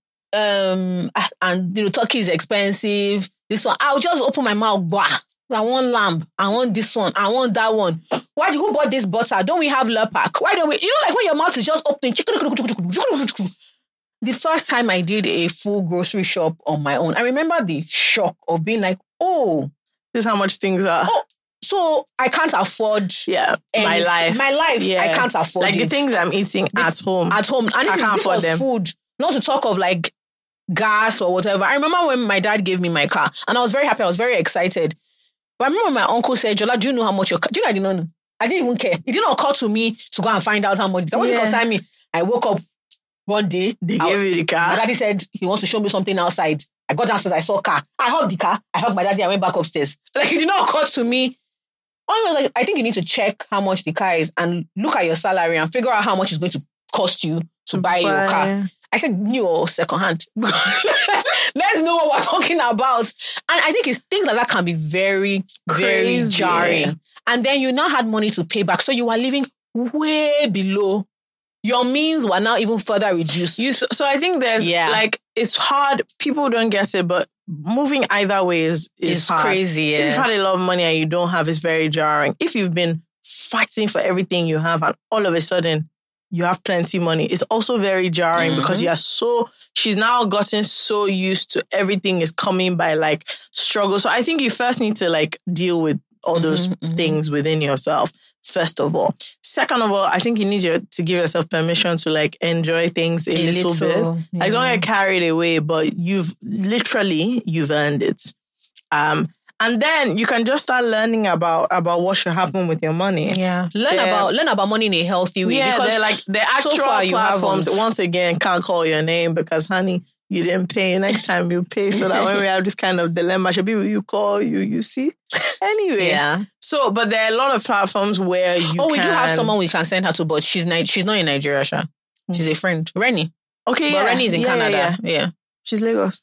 and you know, turkey is expensive. This one, I'll just open my mouth. Blah. I want lamb. I want this one. I want that one. Who bought this butter? Don't we have Lurpak? Why don't we? You know, like when your mouth is just open. The first time I did a full grocery shop on my own, I remember the shock of being like, this is how much things are. So I can't afford my life. My life, yeah. I can't afford like it. Like the things I'm eating at home. At home. And this was food. Not to talk of like gas or whatever. I remember when my dad gave me my car and I was very happy. I was very excited. But I remember my uncle said, Jola, do you know how much your car... Do you know I did not know? I didn't even care. It did not occur to me to go and find out how much. That wasn't concern me. I woke up one day. They gave you the car. My daddy said he wants to show me something outside. I got downstairs. I saw car. I hugged the car. I hugged my daddy. I went back upstairs. Like it did not occur to me. I think you need to check how much the car is and look at your salary and figure out how much it's going to cost you to buy your car. I said new or secondhand. Let's know what we're talking about. And I think it's things like that can be very, very jarring. Yeah. And then you now had money to pay back. So you are living way below. Your means were now even further reduced. So I think there's like, it's hard. People don't get it, but moving either way is hard. Crazy. Yes. If you've had a lot of money and you don't have, it's very jarring. If you've been fighting for everything you have and all of a sudden you have plenty of money, it's also very jarring because you are she's now gotten so used to everything is coming by like struggle. So I think you first need to like deal with all those things within yourself. First of all. Second of all, I think you need to give yourself permission to like enjoy things a little bit. Yeah. Like don't get carried away, but you've earned it. And then you can just start learning about what should happen with your money. Yeah. Learn about money in a healthy way. Yeah, because like the actual platforms, once again, can't call your name because, honey, you didn't pay. Next time you pay, so that when we have this kind of dilemma, should be you call, you see? Anyway. Yeah. So, but there are a lot of platforms where you can... Oh, we do have someone we can send her to, but she's not in Nigeria, Sha. She's a friend. Rennie. Okay, but Rennie's in Canada. Yeah. She's Lagos.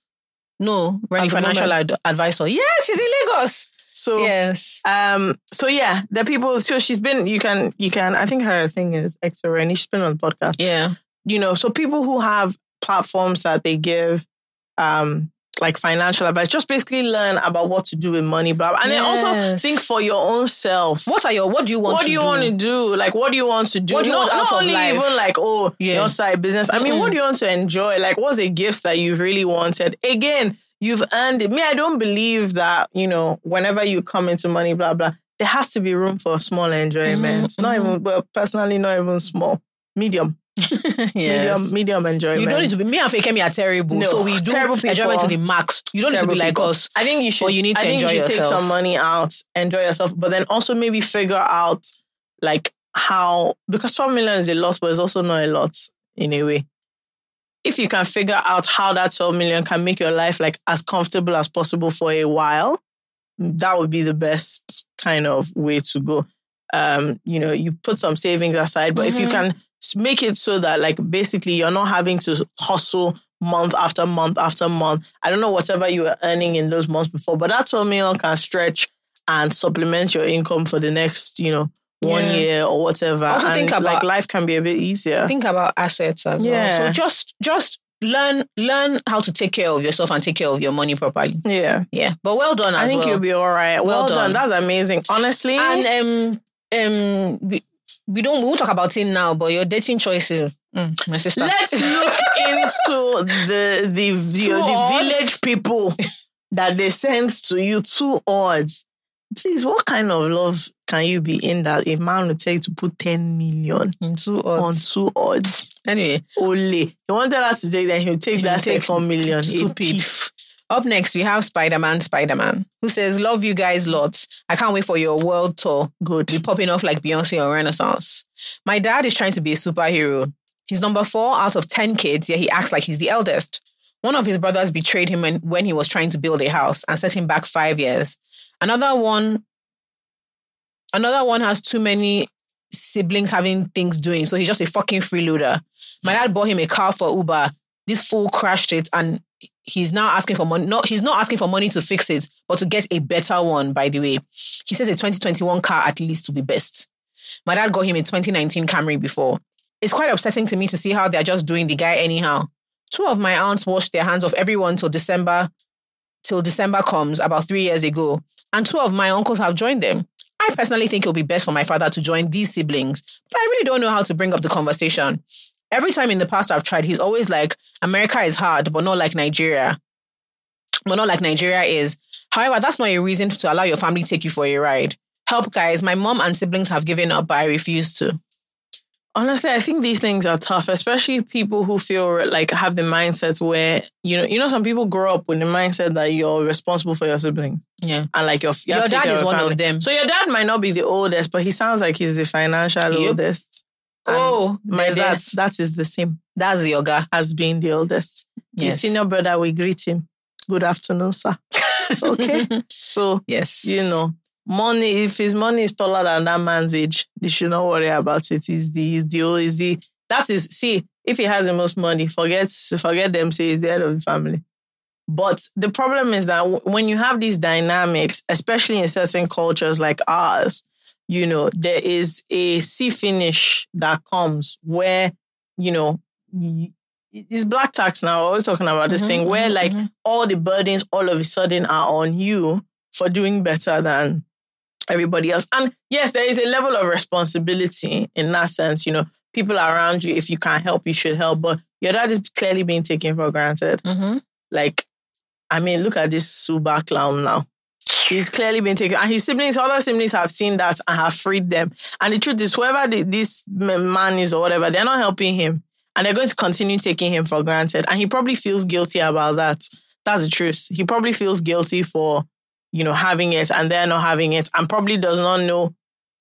No, running financial advisor. Yeah, she's in Lagos. So yes. So yeah, the people. So she's been. You can. I think her thing is Exoreni. She's been on the podcast. Yeah. You know, so people who have platforms that they give, like financial advice, just basically learn about what to do with money, blah, blah. And yes. Then also think for your own self. What do you want to do? Like, what do you want to do? Not only your side business. I mean, What do you want to enjoy? Like, what's a gift that you've really wanted? Again, you've earned it. Me, I don't believe that, you know, whenever you come into money, blah, blah, there has to be room for small enjoyments. Mm-hmm. Not even small. Medium. Yes. Medium enjoyment. You don't need to be. Me and Fk are terrible. No, so we do enjoyment to the max. You don't need to be like us. I think you should. But you need to enjoy yourself. Take some money out, enjoy yourself, but then also maybe figure out like how, because 12 million is a lot, but it's also not a lot in a way. If you can figure out how that 12 million can make your life like as comfortable as possible for a while, that would be the best kind of way to go. You know, you put some savings aside, but if you can make it so that like basically you're not having to hustle month after month after month. I don't know whatever you were earning in those months before, but that 12 million can stretch and supplement your income for the next, you know, 1 year or whatever. Also think about, like, life can be a bit easier. Think about assets as well. So just learn how to take care of yourself and take care of your money properly. Yeah. Yeah. But well done as well. I think you'll be all right. Well done. That's amazing. Honestly. And we won't talk about it now, but your dating choices, my sister. Let's look into the village people that they send to you. 2 odds. Please, what kind of love can you be in that a man would take to put 10 million in 2 odds? On 2 odds? Anyway. Only. You wanted that today, then he'll take 4 million. Stupid. Up next, we have Spider-Man, who says, love you guys lots. I can't wait for your world tour. Good. Be popping off like Beyonce or Renaissance. My dad is trying to be a superhero. He's number 4 out of 10 kids, yet he acts like he's the eldest. One of his brothers betrayed him when he was trying to build a house and set him back 5 years. Another one has too many siblings having things doing, so he's just a fucking freeloader. My dad bought him a car for Uber. This fool crashed it and he's now asking for money. No, he's not asking for money to fix it, but to get a better one, by the way. He says a 2021 car at least to be best. My dad got him a 2019 Camry before. It's quite upsetting to me to see how they're just doing the guy anyhow. 2 of my aunts washed their hands of everyone till December comes about 3 years ago. And 2 of my uncles have joined them. I personally think it'll be best for my father to join these siblings, but I really don't know how to bring up the conversation. Every time in the past I've tried, he's always like, America is hard, but not like Nigeria. But not like Nigeria is. However, that's not a reason to allow your family to take you for a ride. Help, guys. My mom and siblings have given up, but I refuse to. Honestly, I think these things are tough, especially people who feel like have the mindset where, you know, some people grow up with the mindset that you're responsible for your siblings. Yeah. And like your dad is one of them. So your dad might not be the oldest, but he sounds like he's the financial oldest. And my dad, that is the same. That's the yoga. As being the oldest. Yes. His senior brother, we greet him. Good afternoon, sir. Okay? So, yes, you know, money, if his money is taller than that man's age, you should not worry about it. If he has the most money, forget them, say he's the head of the family. But the problem is that when you have these dynamics, especially in certain cultures like ours, you know, there is a see finish that comes where, you know, it's black tax now. We're always talking about this thing where like all the burdens all of a sudden are on you for doing better than everybody else. And yes, there is a level of responsibility in that sense. You know, people around you, if you can't help, you should help. But your dad is clearly being taken for granted. Mm-hmm. Like, I mean, look at this Suba clown now. He's clearly been taken. And his siblings, other siblings have seen that and have freed them. And the truth is, whoever this man is or whatever, they're not helping him. And they're going to continue taking him for granted. And he probably feels guilty about that. That's the truth. He probably feels guilty for, you know, having it and they're not having it. And probably does not know.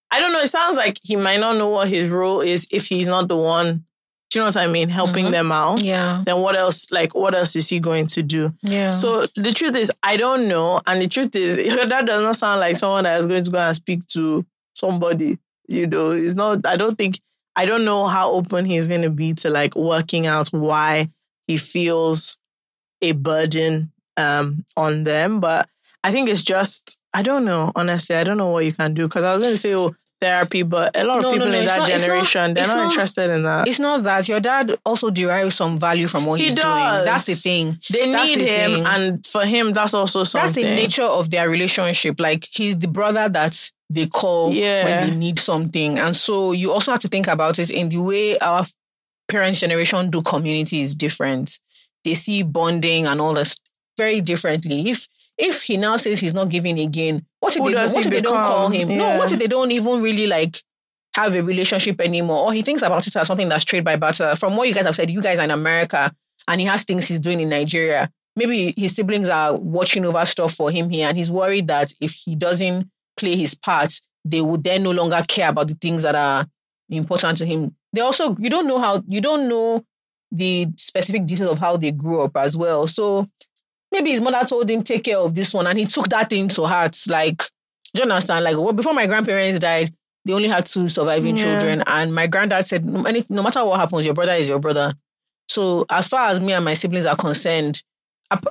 I don't know. It sounds like he might not know what his role is if he's not the one. Do you know what I mean? Helping them out. Yeah. Then what else? Like, what else is he going to do? Yeah. So the truth is, I don't know. And the truth is, that does not sound like someone that is going to go and speak to somebody. You know, it's not. I don't know how open he's going to be to like working out why he feels a burden on them. But I think it's just, I don't know, honestly, I don't know what you can do. Because I was going to say, oh, therapy, but a lot of people in that generation, they're not interested in that. It's not that. Your dad also derives some value from what he's doing. That's the thing. They need him, and for him, that's also something. That's the nature of their relationship. Like, he's the brother that they call when they need something. And so you also have to think about it in the way our parents' generation do community is different. They see bonding and all this very differently. If he now says he's not giving again, what if they don't call him? Yeah. No, what if they don't even really like have a relationship anymore? Or he thinks about it as something that's trade by barter. From what you guys have said, you guys are in America and he has things he's doing in Nigeria. Maybe his siblings are watching over stuff for him here and he's worried that if he doesn't play his part, they would then no longer care about the things that are important to him. They also, you don't know the specific details of how they grew up as well. So maybe his mother told him, take care of this one. And he took that thing to heart. Like, do you understand? Like, well, before my grandparents died, they only had 2 surviving children. And my granddad said, no matter what happens, your brother is your brother. So as far as me and my siblings are concerned,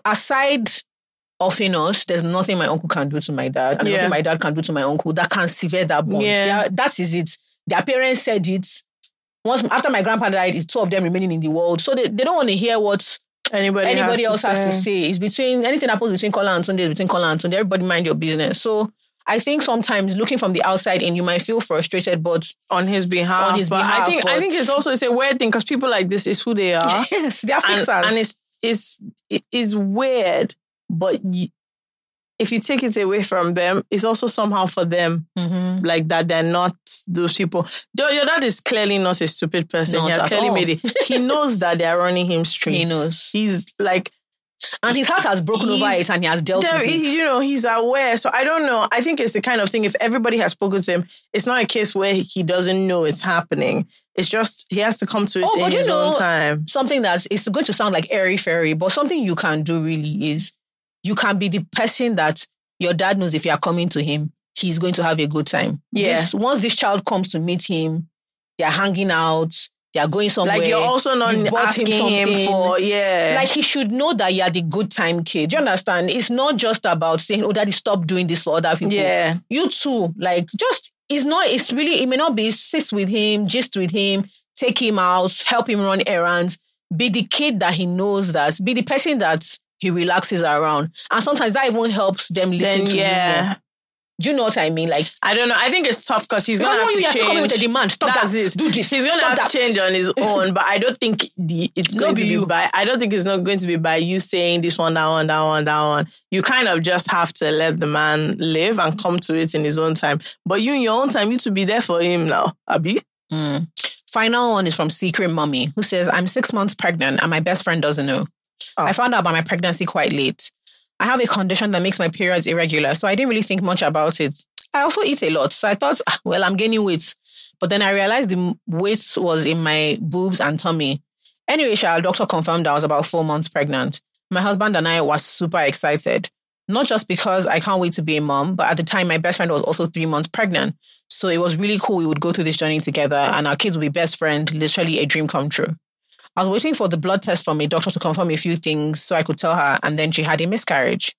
aside of us, there's nothing my uncle can do to my dad. And nothing my dad can do to my uncle that can sever that bond. Yeah. That is it. Their parents said it. Once after my grandpa died, it's 2 of them remaining in the world. So they don't want to hear what Anybody else has to say. It's between anything happens between Kola and Sunday, between Kola and Sunday. Everybody mind your business. So I think sometimes looking from the outside in, you might feel frustrated, but on his behalf. I think it's also, it's a weird thing because people like this is who they are. Yes, they are fixers, and it's weird. But if you take it away from them, it's also somehow for them like that they're not those people. Your dad is clearly not a stupid person. He has clearly made it. He knows that they're running him straight. He knows. He's like... And his heart has broken over it and he has dealt with it. You know, he's aware. So I don't know. I think it's the kind of thing, if everybody has spoken to him, it's not a case where he doesn't know it's happening. It's just he has to come to it in his own time. Something that is going to sound like airy-fairy, but something you can do really is you can be the person that your dad knows if you are coming to him, he's going to have a good time. Yeah. Once this child comes to meet him, they're hanging out, they're going somewhere. Like, you're also not asking him for, Like, he should know that you're the good time kid. Do you understand? It's not just about saying, oh, daddy, stop doing this for other people. Yeah. You too. Like, just, it may not be, sit with him, gist with him, take him out, help him run errands, be the kid that he knows that, be the person that he relaxes around. And sometimes that even helps them listen to him. Do you know what I mean? Like, I don't know. I think it's tough because he's going to have to change. You have to come in with a demand. Stop that. Do this. He's going to have to change on his own. But I don't think it's not going to be by you saying this one, that one, that one, that one. You kind of just have to let the man live and come to it in his own time. But you in your own time, you to be there for him now. Abi? Mm. Final one is from Secret Mommy, who says, I'm 6 months pregnant and my best friend doesn't know. Oh. I found out about my pregnancy quite late. I have a condition that makes my periods irregular, so I didn't really think much about it. I also eat a lot, so I thought, well, I'm gaining weight. But then I realized the weight was in my boobs and tummy. Anyway, our doctor confirmed I was about 4 months pregnant. My husband and I were super excited. Not just because I can't wait to be a mom, but at the time, my best friend was also 3 months pregnant. So it was really cool. We would go through this journey together, and our kids would be best friends, literally a dream come true. I was waiting for the blood test from a doctor to confirm a few things so I could tell her, and then she had a miscarriage.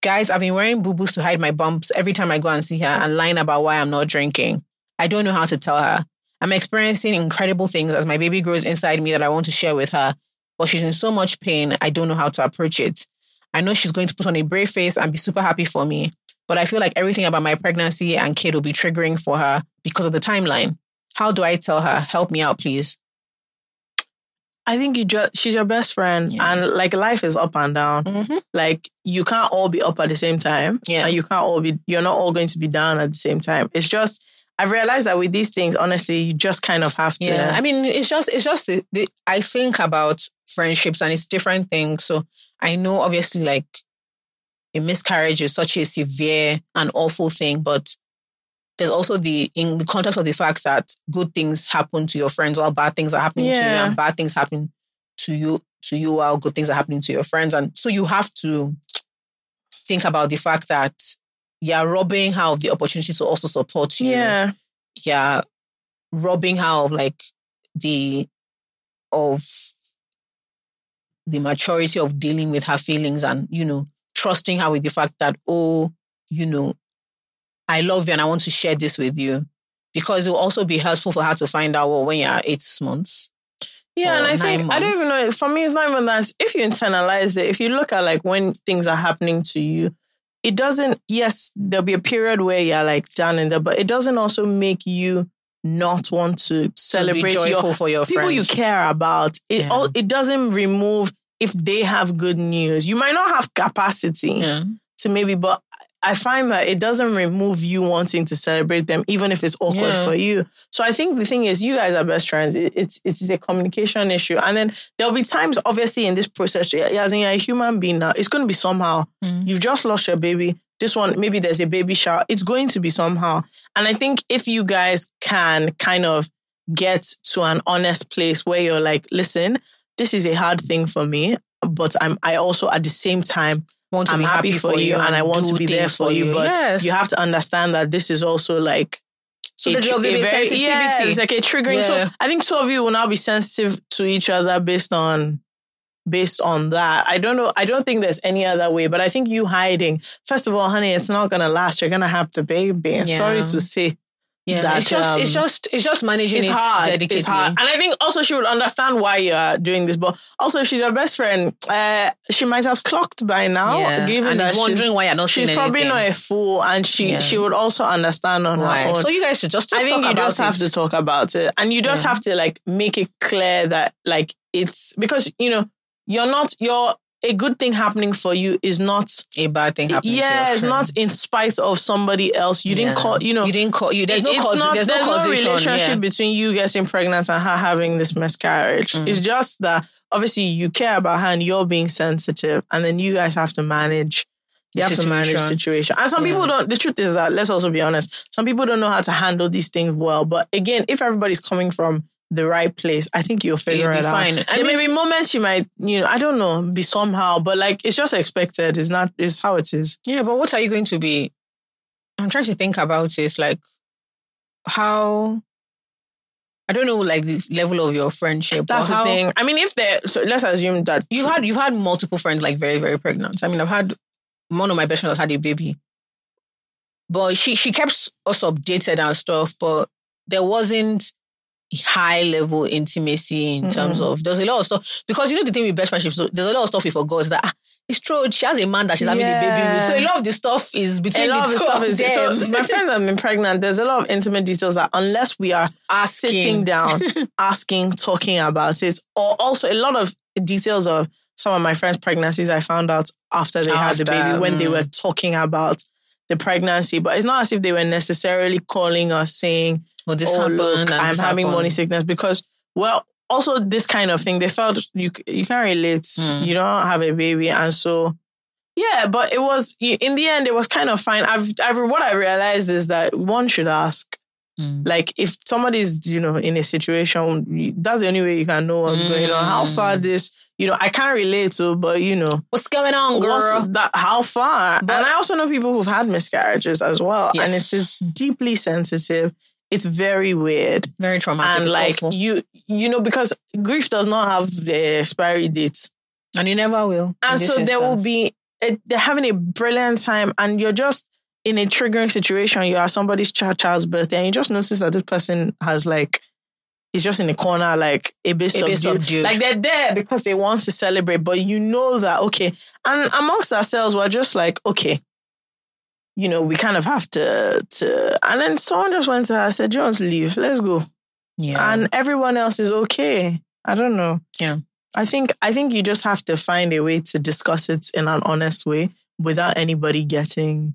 Guys, I've been wearing boo-boos to hide my bumps every time I go and see her and lying about why I'm not drinking. I don't know how to tell her. I'm experiencing incredible things as my baby grows inside me that I want to share with her, but she's in so much pain, I don't know how to approach it. I know she's going to put on a brave face and be super happy for me, but I feel like everything about my pregnancy and kid will be triggering for her because of the timeline. How do I tell her? Help me out, please. I think she's your best friend, and like life is up and down. Mm-hmm. Like you can't all be up at the same time, and you're not all going to be down at the same time. It's just I've realized that with these things, honestly, you just kind of have to. Yeah, I mean, it's just I think about friendships and it's different things. So I know obviously like a miscarriage is such a severe and awful thing, but there's also in the context of the fact that good things happen to your friends while bad things are happening to you, and bad things happen to you while good things are happening to your friends. And so you have to think about the fact that you're robbing her of the opportunity to also support you. Yeah. You're robbing her of the maturity of dealing with her feelings and, you know, trusting her with the fact that, oh, you know, I love you and I want to share this with you. Because it will also be helpful for her to find out, well, when you're 8 months. Yeah, and I think, months. I don't even know, for me, it's not even that. If you internalize it, if you look at like when things are happening to you, it doesn't, yes, there'll be a period where you're like down in there, but it doesn't also make you not want to celebrate for your people friends. You care about. It all, it doesn't remove if they have good news. You might not have capacity to maybe, but I find that it doesn't remove you wanting to celebrate them, even if it's awkward for you. So I think the thing is, you guys are best friends. It's a communication issue. And then there'll be times, obviously, in this process, as in you're a human being now, it's going to be somehow. You've just lost your baby. This one, maybe there's a baby shower. It's going to be somehow. And I think if you guys can kind of get to an honest place where you're like, listen, this is a hard thing for me, but I also at the same time, I'm happy for you and I want to be there for you. But you have to understand that this is also like... So there'll be sensitivity. Yeah, it's like a triggering. Yeah. So I think two of you will now be sensitive to each other based on that. I don't know. I don't think there's any other way. But I think you hiding... First of all, honey, it's not going to last. You're going to have the baby. Yeah. Sorry to say that... It's just managing it dedicatedly. It's hard. And I think also she would understand why you're doing this. But also if she's your best friend, she might have clocked by now. Yeah. Given and that wondering why you're not seeing anything. She's probably not a fool. And she would also understand on her own. So you guys should just talk about it. I think you just have to talk about it. And you just have to make it clear that it's... Because, a good thing happening for you is not a bad thing happening to you. Yeah, it's not in spite of somebody else. You didn't call, you didn't call you. There's no causation. Relationship between you getting pregnant and her having this miscarriage. It's just that obviously you care about her and you're being sensitive, and then you guys have to manage. You have to manage the situation. And some people don't, the truth is that, let's also be honest, some people don't know how to handle these things well. But again, if everybody's coming from the right place, I think you'll figure it out. There may be moments you might, I don't know, be somehow, but it's just expected. It's how it is. Yeah, but what are you going to be? I'm trying to think about it. How, I don't know, the level of your friendship. That's the thing. I mean, so let's assume that you've had multiple friends very, very pregnant. I mean, I've had one of my best friends had a baby, but she kept us updated and stuff, but there wasn't high level intimacy in terms of, there's a lot of stuff, because the thing with best friendships, so there's a lot of stuff we forgot that it's true, she has a man that she's having a baby with, so a lot of the stuff is between the stuff is them. So my friends have been pregnant, there's a lot of intimate details that unless we are sitting down asking, talking about it, or also a lot of details of some of my friends' pregnancies I found out after they had the baby, when they were talking about the pregnancy, but it's not as if they were necessarily calling us saying, I'm having morning sickness, because, well, also this kind of thing, they felt you can't relate. You don't have a baby. And so, yeah, but it was, in the end, it was kind of fine. What I realized is that one should ask, if somebody's, in a situation, that's the only way you can know what's going on. How far this, I can't relate to, but what's going on, girl? How far? But, and I also know people who've had miscarriages as well. Yes. And it's just deeply sensitive. It's very weird. Very traumatic. And you know, because grief does not have the expiry date. And it never will. And so there will be, they're having a brilliant time and you're just in a triggering situation. You are somebody's child's birthday and you just notice that this person has he's just in the corner, a bit subdued. They're there because they want to celebrate, but you know that, okay. And amongst ourselves, we're just okay. We kind of have to. And then someone just went to her and said, Jollz, leave. Let's go. Yeah. And everyone else is okay. I don't know. Yeah. I think you just have to find a way to discuss it in an honest way without anybody getting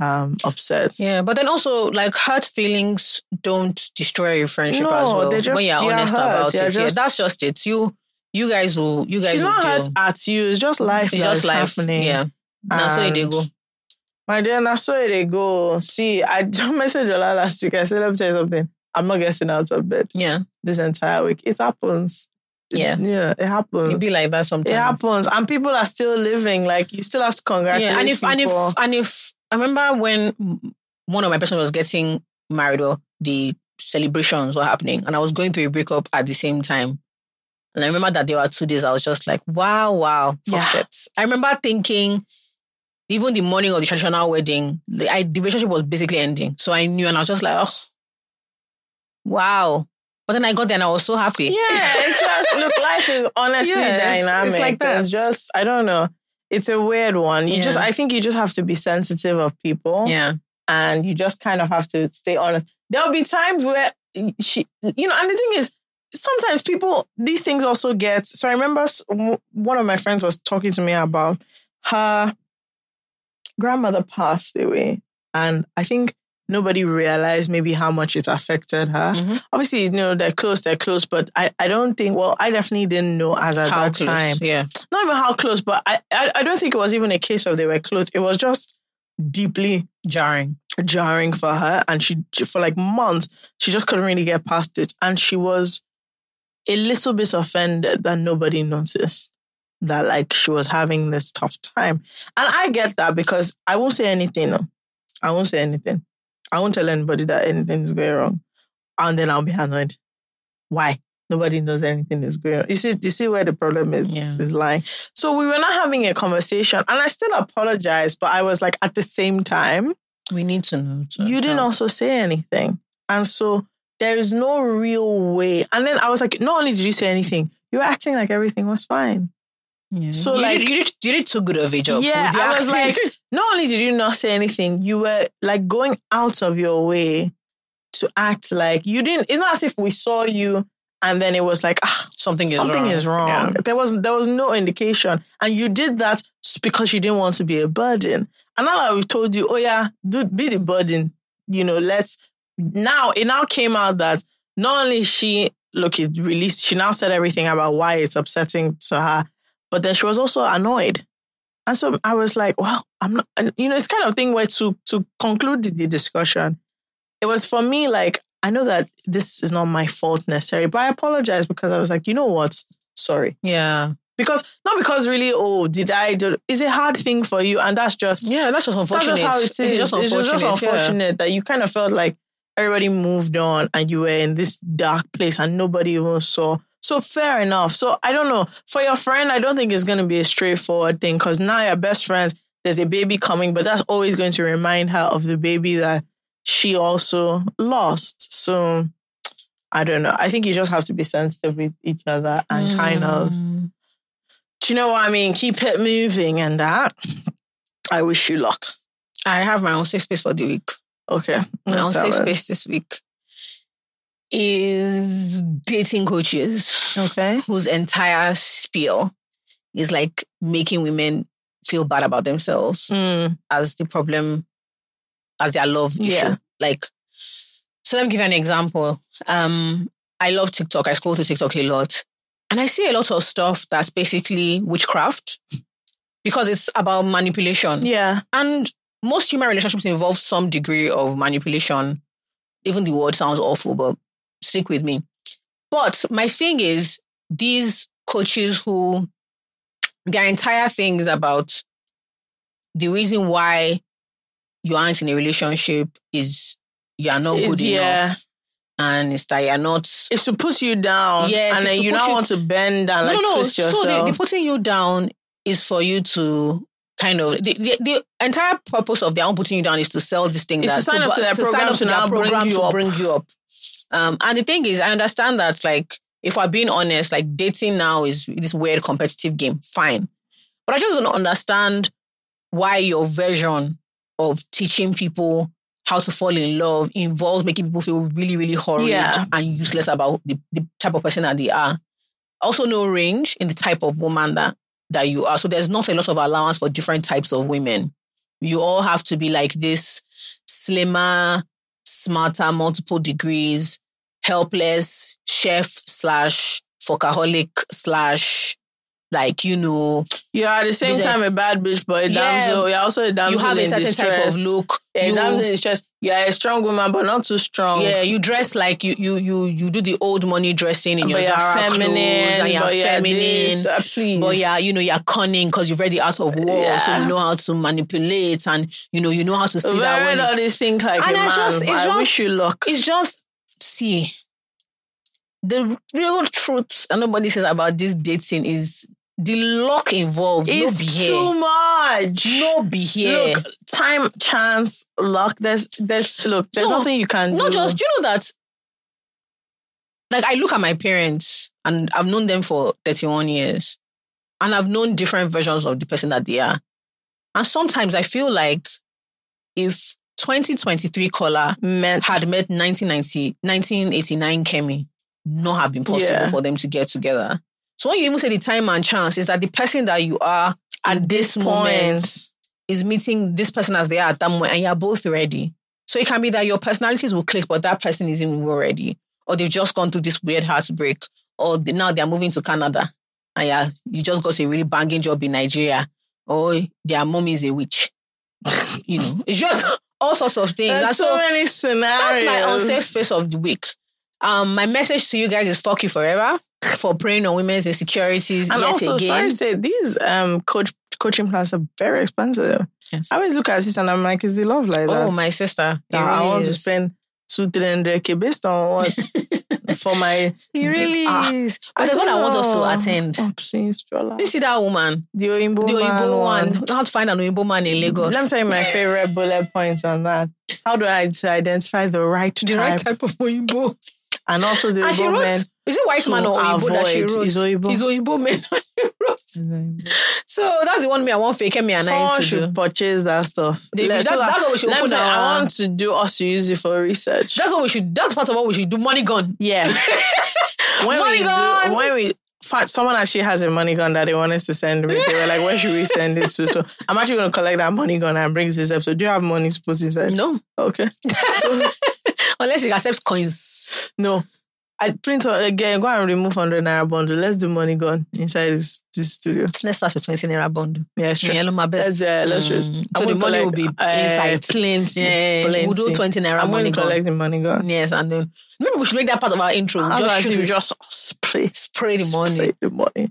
upset. Yeah. But then also, hurt feelings don't destroy your friendship as well. When you're honest about it. Yeah, that's just it. You guys will. You guys. She's not hurt at you. It's just life. It's just life. Happening. Yeah. Now so they go. My dear, and I saw it, they go. See, I messaged Jola last week. I said, let me tell you something. I'm not getting out of bed. Yeah. This entire week. It happens. Yeah. Yeah, it happens. It be like that sometimes. It happens. And people are still living. You still have to congratulate people. And if I remember when one of my best friends was getting married, or the celebrations were happening, and I was going through a breakup at the same time. And I remember that there were 2 days I was just like, wow. I remember thinking, even the morning of the traditional wedding, the relationship was basically ending. So I knew, and I was just like, oh, wow. But then I got there and I was so happy. Yeah, it's just, look, life is honestly dynamic. It's like that. It's just, I don't know. It's a weird one. I think you just have to be sensitive of people. Yeah. And you just kind of have to stay honest. There'll be times where she, and the thing is, sometimes people, these things also get, so I remember one of my friends was talking to me about her grandmother passed away. And I think nobody realized maybe how much it affected her. Mm-hmm. Obviously, they're close, but I don't think, I definitely didn't know as at that time. Yeah. Not even how close, but I don't think it was even a case of they were close. It was just deeply jarring for her. And she, for like months, she just couldn't really get past it. And she was a little bit offended that nobody noticed that like she was having this tough time. And I get that because I won't say anything. No. I won't say anything. I won't tell anybody that anything's going wrong. And then I'll be annoyed. Why? Nobody knows anything is going on. You see where the problem is, is lying. So we were not having a conversation. And I still apologized, but I was like, at the same time, we need to know. You didn't also say anything. And so there is no real way. And then I was like, not only did you say anything, you were acting like everything was fine. Yeah. So you did too good of a job. Yeah, I was like, not only did you not say anything, you were like going out of your way to act like you didn't. It's not as if we saw you and then it was like something is wrong. Yeah. There was no indication, and you did that because you didn't want to be a burden. And now that we've told you, be the burden. It now came out that not only she now said everything about why it's upsetting to her. But then she was also annoyed. And so I was like, well, I'm not, it's kind of thing where to conclude the discussion, it was for me like, I know that this is not my fault necessarily, but I apologize because I was like, you know what? Sorry. Yeah. Because really, it's a hard thing for you. And that's just unfortunate. That's just how it is. It's just unfortunate that you kind of felt like everybody moved on and you were in this dark place and nobody even saw. So fair enough. So I don't know. For your friend, I don't think it's going to be a straightforward thing because now your best friends, there's a baby coming, but that's always going to remind her of the baby that she also lost. So I don't know. I think you just have to be sensitive with each other and kind of, do you know what I mean? Keep it moving and that. I wish you luck. I have my own safe space for the week. Okay. My own safe space this week is dating coaches. Okay. Whose entire spiel is like making women feel bad about themselves as the problem, as their love issue. Like, so let me give you an example. I love TikTok. I scroll through TikTok a lot. And I see a lot of stuff that's basically witchcraft because it's about manipulation. Yeah. And most human relationships involve some degree of manipulation. Even the word sounds awful, but stick with me. But my thing is, these coaches who their entire thing is about the reason why you aren't in a relationship is you are not good enough. And it's that you're not... It's to put you down. Yes. And then you now want to bend and twist yourself. So the putting you down is for you to kind of... The entire purpose of their own putting you down is to sell this thing. It's to sign up to their program to bring you up. And the thing is, I understand that, like, if we're being honest, like, dating now is this weird competitive game. Fine. But I just don't understand why your version of teaching people how to fall in love involves making people feel really, really horrid and useless about the type of person that they are. Also, no range in the type of woman that you are. So there's not a lot of allowance for different types of women. You all have to be like this slimmer, smarter, multiple degrees, helpless, chef / fuckaholic / like, you are at the same time a bad bitch, but a damsel. You're also a damsel. You have a certain type of look. Yeah, a damsel is just, you're a strong woman, but not too strong. Yeah, you dress like you do the old money dressing in your Zara feminine, clothes, and you're feminine. This, but you're cunning because you've read the art of war, so you know how to manipulate and you know how to see that when all these things like. And I wish you luck. It's just see. the real truth, and nobody says about this dating, is the luck involved. It's too much. No behavior. Look, time, chance, luck. There's nothing you can do. No, just, do you know that? Like, I look at my parents, and I've known them for 31 years, and I've known different versions of the person that they are. And sometimes I feel like if 2023 caller had met 1989 Kemi, not have been possible for them to get together. So when you even say the time and chance, is that the person that you are at this moment is meeting this person as they are at that moment, and you're both ready. So it can be that your personalities will click, but that person isn't even ready. Or they've just gone through this weird heartbreak. Or now they're moving to Canada. And you just got a really banging job in Nigeria. Or their mommy is a witch. You know, it's just all sorts of things. There's so many scenarios. That's my unsafe space of the week. My message to you guys is fuck you forever for preying on women's insecurities and yet also, again. Sorry to say, these coaching plans are very expensive. Yes. I always look at this and I'm like, is the love like that? Oh, my sister. That really I want to spend 200-300k based on what? For my... He really is. But that's what I want us to attend. You see that woman? The Oimbo one. How to find an Oimbo man in Lagos. Let me tell you my favorite bullet points on that. How do I identify the right type of Oimbo? And also the Oimbo men. Is it white man or Oimbo that she wrote? Is Oimbo men that she wrote. So that's the one me I want Fake me and I to do. Purchase that stuff. That's what we should open down. I want to do us to use it for research. That's what we should. That's part of what we should do. Money gun. Yeah. When we someone actually has a money gun that they want us to send. They were like, where should we send it to? So I'm actually going to collect that money gun and bring this up. So do you have money to put inside? No. Okay. Unless it accepts coins. No. I print again. Go and remove 100 Naira bundle. Let's do money gone inside this studio. Let's start with 20 Naira bundle. Yeah, sure. Yeah, my best. Let's just. So the money will be inside. Plenty. Yeah, plenty. We'll do 20 Naira I'm money gone. I'm going to collect the money gone. Yes, and then maybe we should make that part of our intro. Just spray the money.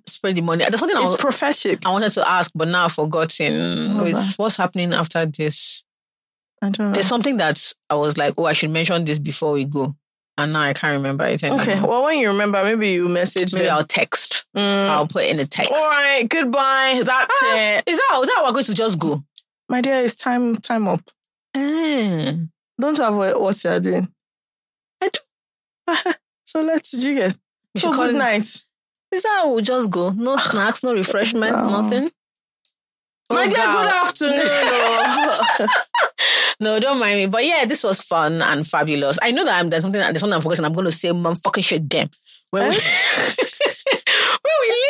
Spray the money. There's something it's prophetic. I wanted to ask, but now I've forgotten. What's happening after this? I don't know. There's something that I was like, I should mention this before we go. And now I can't remember it anymore. Okay, well, when you remember, maybe you message me. Maybe I'll text. I'll put in a text. All right, goodbye. That's it. Is that we're going to just go? My dear, it's time up. Don't have what you're doing. I do. So let's do it. So good night. Is that we'll just go? No snacks, no refreshment, nothing? My dear, good afternoon. No, don't mind me. But yeah, this was fun and fabulous. I know that there's something I'm focusing on. I'm going to say, man, fucking shit, damn. When we leave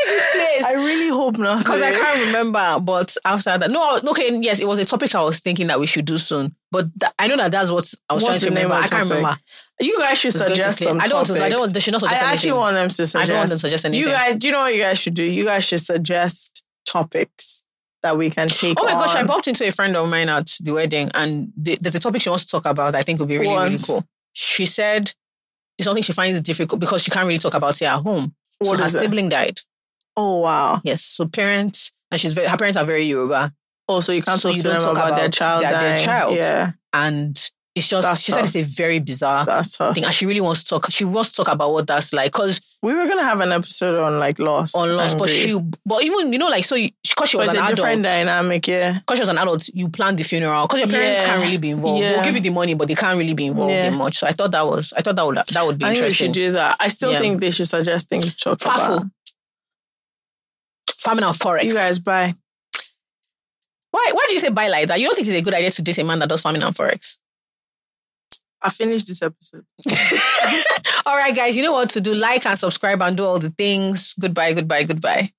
this place. I really hope not. Because I can't remember. But after that. No, okay, yes, it was a topic I was thinking that we should do soon. But I know that's what I was trying to remember. I can't remember. You guys should suggest some topics. They should not suggest anything. I actually want them to suggest. I don't want them to suggest anything. You guys, do you know what you guys should do? You guys should suggest topics that we can take on. Oh my gosh, I bumped into a friend of mine at the wedding and there's a topic she wants to talk about that I think would be really, really cool. She said it's something she finds difficult because she can't really talk about it at home. So her sibling died. Oh, wow. Yes, so parents, and her parents are very Yoruba. Oh, so you can't talk to them about their child dying. Yeah. And it's just, she said it's a very bizarre thing. And she really wants to talk. She wants to talk about what that's like. Because we were going to have an episode on loss. On loss. But even, you know, like, so because she was an adult. It's a different dynamic, yeah. Because she was an adult, you plan the funeral. Because your parents can't really be involved. Yeah. They'll give you the money, but they can't really be involved in much. So I thought that would be interesting. I think we should do that. I still think they should suggest things to talk about. Farming and Forex. You guys, bye. Why do you say bye like that? You don't think it's a good idea to date a man that does farming and Forex? I finished this episode. All right, guys, you know what to do. Like and subscribe and do all the things. Goodbye, goodbye, goodbye.